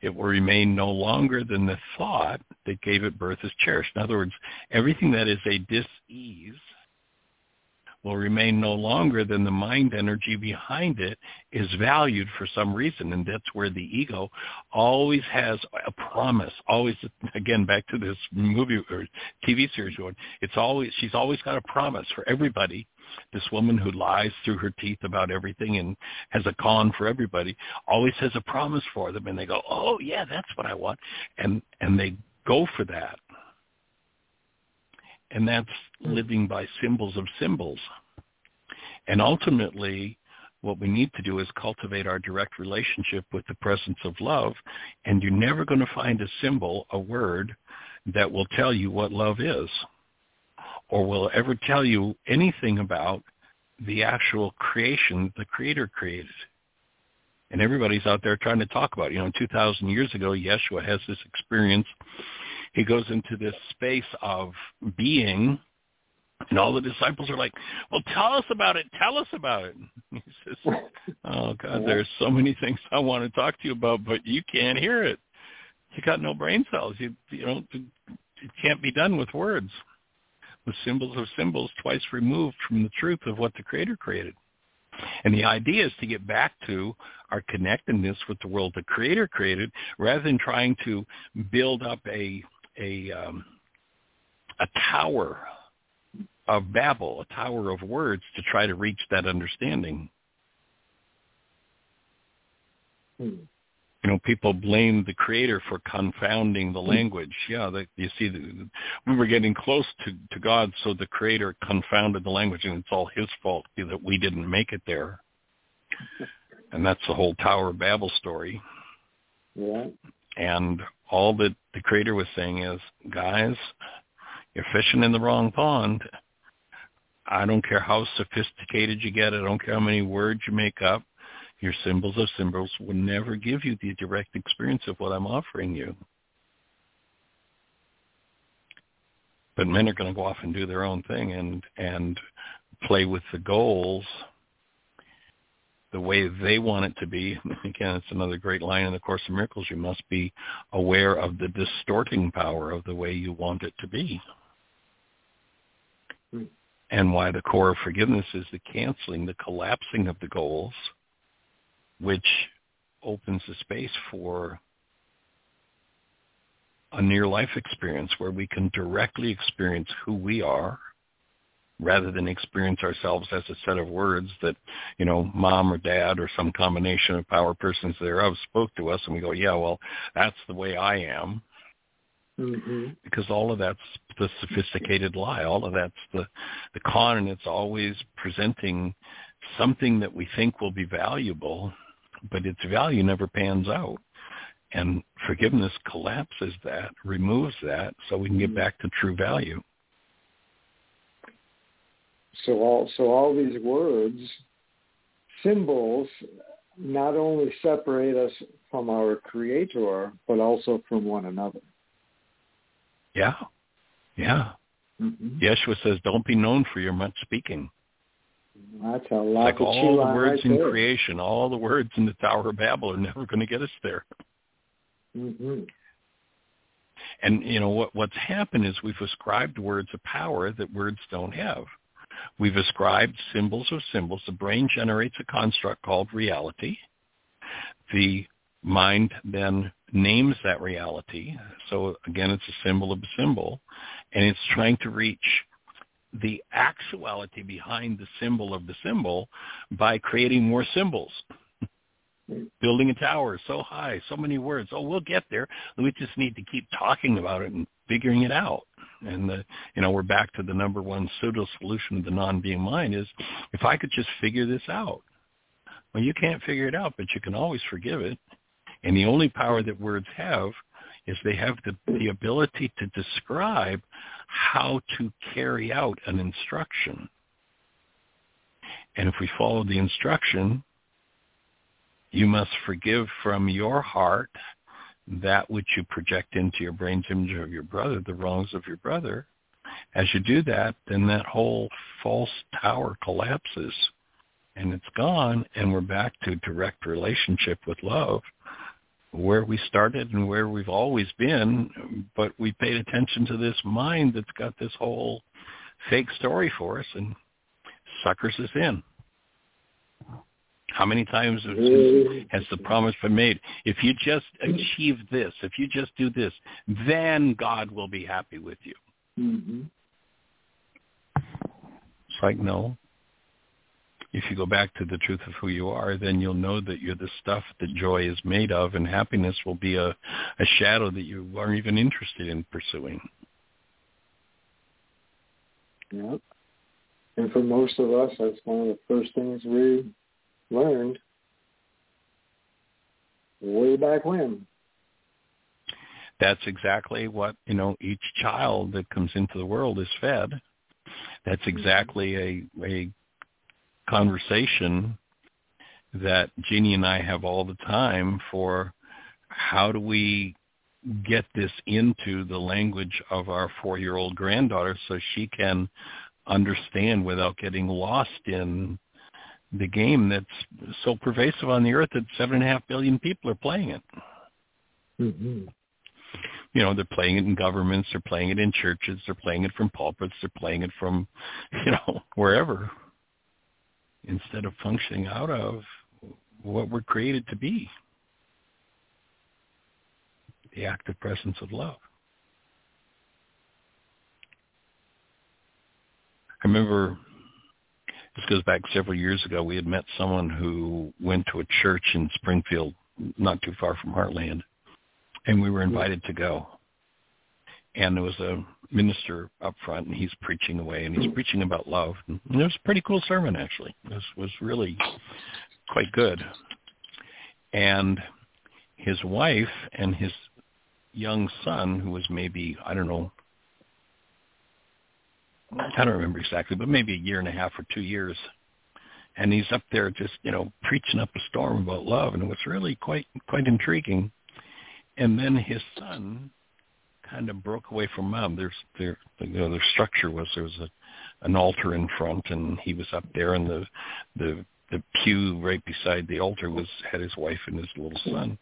It will remain no longer than the thought that gave it birth is cherished. In other words, everything that is a dis-ease will remain no longer than the mind energy behind it is valued for some reason. And that's where the ego always has a promise. Always, again, back to this movie or TV series, it's always, she's always got a promise for everybody. This woman who lies through her teeth about everything and has a con for everybody always has a promise for them. And they go, oh, yeah, that's what I want. And they go for that. And that's living by symbols of symbols. And ultimately, what we need to do is cultivate our direct relationship with the presence of love. And you're never going to find a symbol, a word, that will tell you what love is, or will ever tell you anything about the actual creation the Creator created. And everybody's out there trying to talk about it. 2,000 years ago, Yeshua has this experience. He goes into this space of being, and all the disciples are like, well, tell us about it. Tell us about it. And he says, oh, God, there's so many things I want to talk to you about, but you can't hear it. You got no brain cells. It can't be done with words, with symbols of symbols twice removed from the truth of what the Creator created. And the idea is to get back to our connectedness with the world the Creator created, rather than trying to build up a tower of Babel, a tower of words to try to reach that understanding. People blame the Creator for confounding the language. Yeah, we were getting close to God, so the Creator confounded the language, and it's all his fault that we didn't make it there. And that's the whole Tower of Babel story. Yeah. And all that the Creator was saying is, guys, you're fishing in the wrong pond. I don't care how sophisticated you get. I don't care how many words you make up. Your symbols of symbols will never give you the direct experience of what I'm offering you. But men are going to go off and do their own thing and play with the goals the way they want it to be. Again, it's another great line in the Course in Miracles. You must be aware of the distorting power of the way you want it to be. And why the core of forgiveness is the canceling, the collapsing of the goals, which opens the space for a near-life experience where we can directly experience who we are rather than experience ourselves as a set of words that, mom or dad or some combination of power persons thereof spoke to us, and we go, yeah, well, that's the way I am. Mm-hmm. Because all of that's the sophisticated lie. All of that's the con, and it's always presenting something that we think will be valuable, but its value never pans out. And forgiveness collapses that, removes that, so we can get back to true value. So all these words, symbols, not only separate us from our Creator, but also from one another. Yeah. Yeah. Mm-hmm. Yeshua says, don't be known for your much speaking. That's a lot. Like all the words in creation, all the words in the Tower of Babel are never going to get us there. Mm-hmm. And, what's happened is we've ascribed words a power that words don't have. We've ascribed symbols of symbols. The brain generates a construct called reality. The mind then names that reality. So, again, it's a symbol of a symbol, and it's trying to reach the actuality behind the symbol of the symbol by creating more symbols, building a tower so high, so many words. Oh, we'll get there. We just need to keep talking about it and figuring it out. And we're back to the number one pseudo solution of the non-being mind is, if I could just figure this out. Well, you can't figure it out, but you can always forgive it. And the only power that words have is they have the ability to describe how to carry out an instruction. And if we follow the instruction, you must forgive from your heart that which you project into your brain's image of your brother, the wrongs of your brother, As you do that, then that whole false tower collapses, and it's gone, and we're back to direct relationship with love, where we started and where we've always been, but we paid attention to this mind that's got this whole fake story for us and suckers us in. How many times has the promise been made? If you just achieve this, if you just do this, then God will be happy with you. Mm-hmm. It's like, no. If you go back to the truth of who you are, then you'll know that you're the stuff that joy is made of, and happiness will be a shadow that you aren't even interested in pursuing. Yep. And for most of us, that's one of the first things we learned way back when. That's exactly what, each child that comes into the world is fed. That's exactly a conversation that Jeannie and I have all the time for how do we get this into the language of our 4-year-old granddaughter so she can understand without getting lost in the game that's so pervasive on the earth that 7.5 billion people are playing it. Mm-hmm. They're playing it in governments, they're playing it in churches, they're playing it from pulpits, they're playing it from, wherever, instead of functioning out of what we're created to be, the active presence of love. I remember, this goes back several years ago, we had met someone who went to a church in Springfield, not too far from Heartland, and we were invited to go. And there was a minister up front, and he's preaching away, and he's preaching about love. And it was a pretty cool sermon, actually. This was really quite good. And his wife and his young son, who was maybe, I don't remember exactly, but maybe 1.5 years or 2 years. And he's up there just, preaching up a storm about love, and it was really quite intriguing. And then his son kind of broke away from mom. Their structure was there was an altar in front, and he was up there, and the pew right beside the altar had his wife and his little son.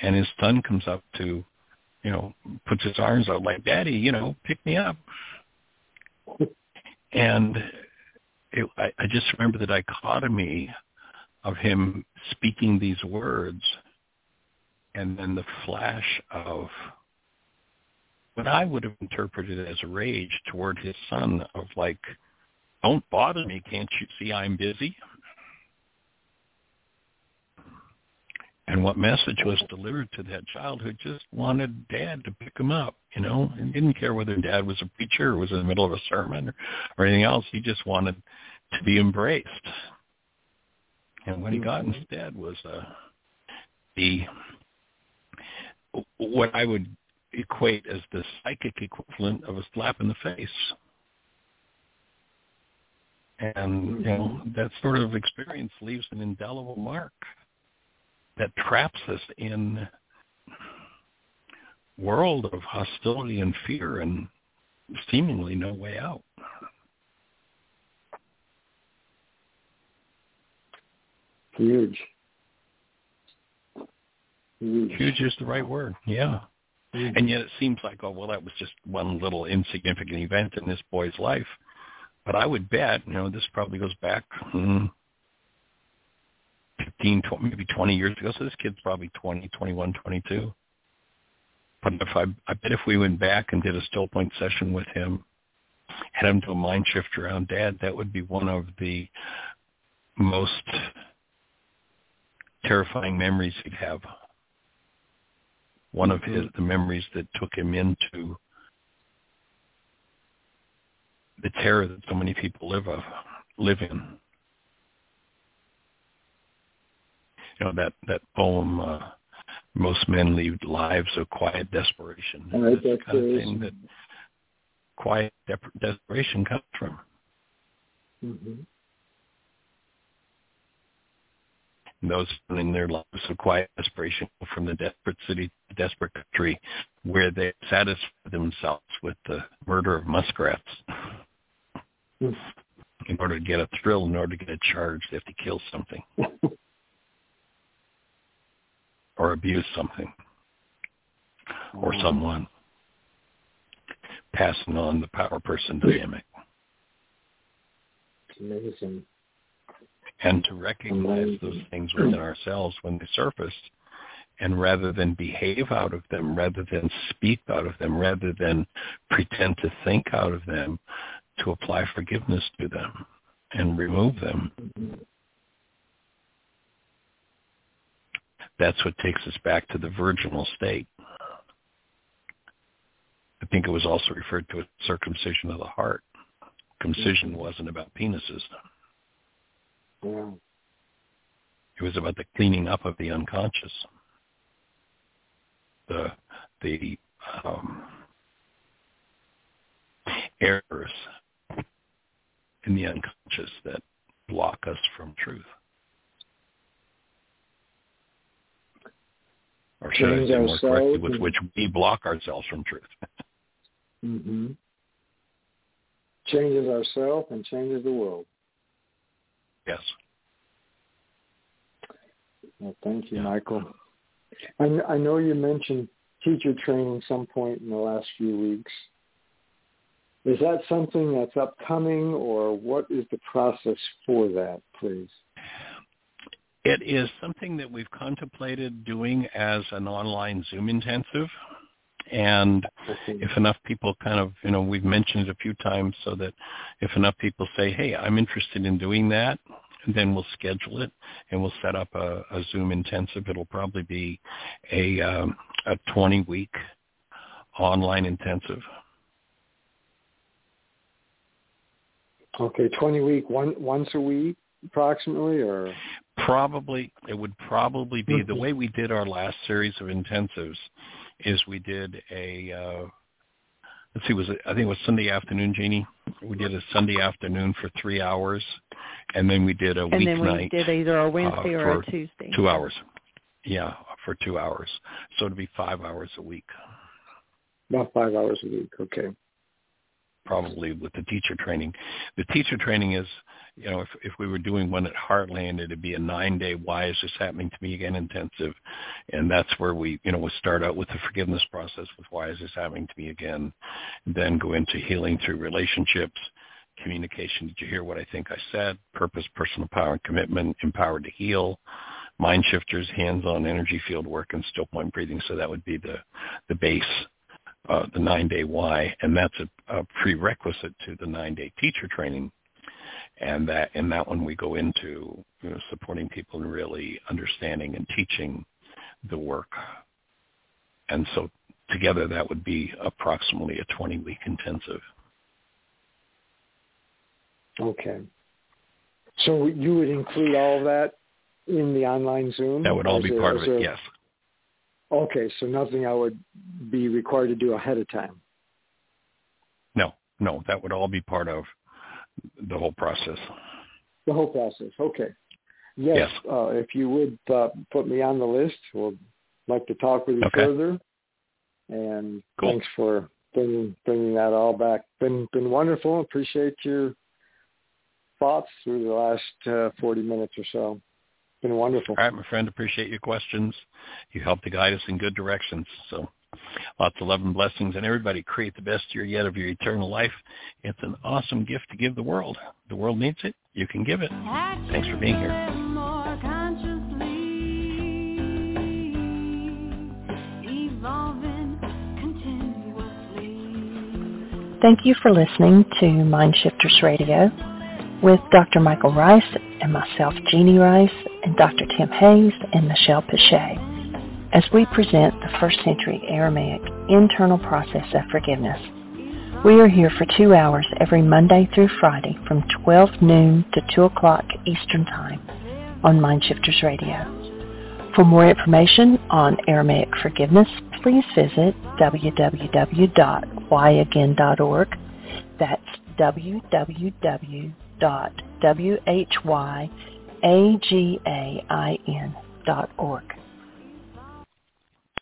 And his son comes up to, puts his arms out like, Daddy, pick me up. And I just remember the dichotomy of him speaking these words, and then the flash of what I would have interpreted as rage toward his son of like, don't bother me, can't you see I'm busy? And what message was delivered to that child who just wanted Dad to pick him up, and didn't care whether Dad was a preacher or was in the middle of a sermon or anything else. He just wanted to be embraced. And what he got instead was what I would equate as the psychic equivalent of a slap in the face. And, that sort of experience leaves an indelible mark that traps us in a world of hostility and fear and seemingly no way out. Huge is the right word, yeah. And yet it seems like, that was just one little insignificant event in this boy's life. But I would bet, this probably goes back 15, 20, maybe 20 years ago. So this kid's probably 20, 21, 22. But I bet if we went back and did a still point session with him, had him do a mind shift around Dad, that would be one of the most terrifying memories he'd have. One of the memories that took him into the terror that so many people live in. That poem, most men lead lives of quiet desperation. That's the kind of thing that quiet desperation comes from. Mm-hmm. Those in their lives of quiet desperation from the desperate city to the desperate country where they satisfy themselves with the murder of muskrats. In order to get a thrill, in order to get a charge, they have to kill something or abuse something or someone, passing on the power-person dynamic. It's amazing. And to recognize those things within ourselves when they surface, and rather than behave out of them, rather than speak out of them, rather than pretend to think out of them, to apply forgiveness to them and remove them. That's what takes us back to the virginal state. I think it was also referred to as circumcision of the heart. Circumcision wasn't about penises. Yeah. It was about the cleaning up of the unconscious, the errors in the unconscious that block us from truth. Or should I say more correctly, with which we block ourselves from truth. Mm-hmm. Changes ourselves and changes the world. Yes. Well, thank you, Michael. I know you mentioned teacher training at some point in the last few weeks. Is that something that's upcoming, or what is the process for that, please? It is something that we've contemplated doing as an online Zoom intensive. And if enough people kind of, we've mentioned it a few times, so that if enough people say, hey, I'm interested in doing that, then we'll schedule it and we'll set up a Zoom intensive. It'll probably be a 20-week online intensive. Okay, 20-week, once a week approximately, or? It would probably be the way we did our last series of intensives. Is we did I think it was Sunday afternoon, Jeannie. We did a Sunday afternoon for 3 hours, and then we did a weeknight. And then we did either a Wednesday or a Tuesday. 2 hours. Yeah, for 2 hours. So it'd be 5 hours a week. About 5 hours a week, okay. Probably with the teacher training. The teacher training is, if we were doing one at Heartland, it'd be a 9-day Why Is This Happening to Me Again intensive. And that's where we, we'll start out with the forgiveness process with Why Is This Happening to Me Again, then go into healing through relationships, communication. Did you hear what I think I said? Purpose, personal power, and commitment, empowered to heal, mind shifters, hands-on energy field work, and still point breathing. So that would be the base. The 9-day why, and that's a prerequisite to the 9-day teacher training. And in that one, we go into supporting people in really understanding and teaching the work. And so together, that would be approximately a 20-week intensive. Okay. So you would include all that in the online Zoom? That would all be part of it, yes. Okay, so nothing I would be required to do ahead of time. No, that would all be part of the whole process. The whole process, okay. Yes. If you would put me on the list, we'll like to talk with you further. And Thanks for bringing that all back. Been wonderful. Appreciate your thoughts through the last 40 minutes or so. Been wonderful. All right, my friend, appreciate your questions. You helped to guide us in good directions. So lots of love and blessings. And everybody, create the best year yet of your eternal life. It's an awesome gift to give the world. The world needs it. You can give it. Thanks for being here. Thank you for listening to MindShifters Radio with Dr. Michael Rice and myself, Jeannie Rice, and Dr. Tim Hayes and Michelle Pichet, as we present the first-century Aramaic internal process of forgiveness. We are here for 2 hours every Monday through Friday from 12 noon to 2 o'clock Eastern Time on MindShifters Radio. For more information on Aramaic forgiveness, please visit www.whyagain.org. That's www.whyagain.org.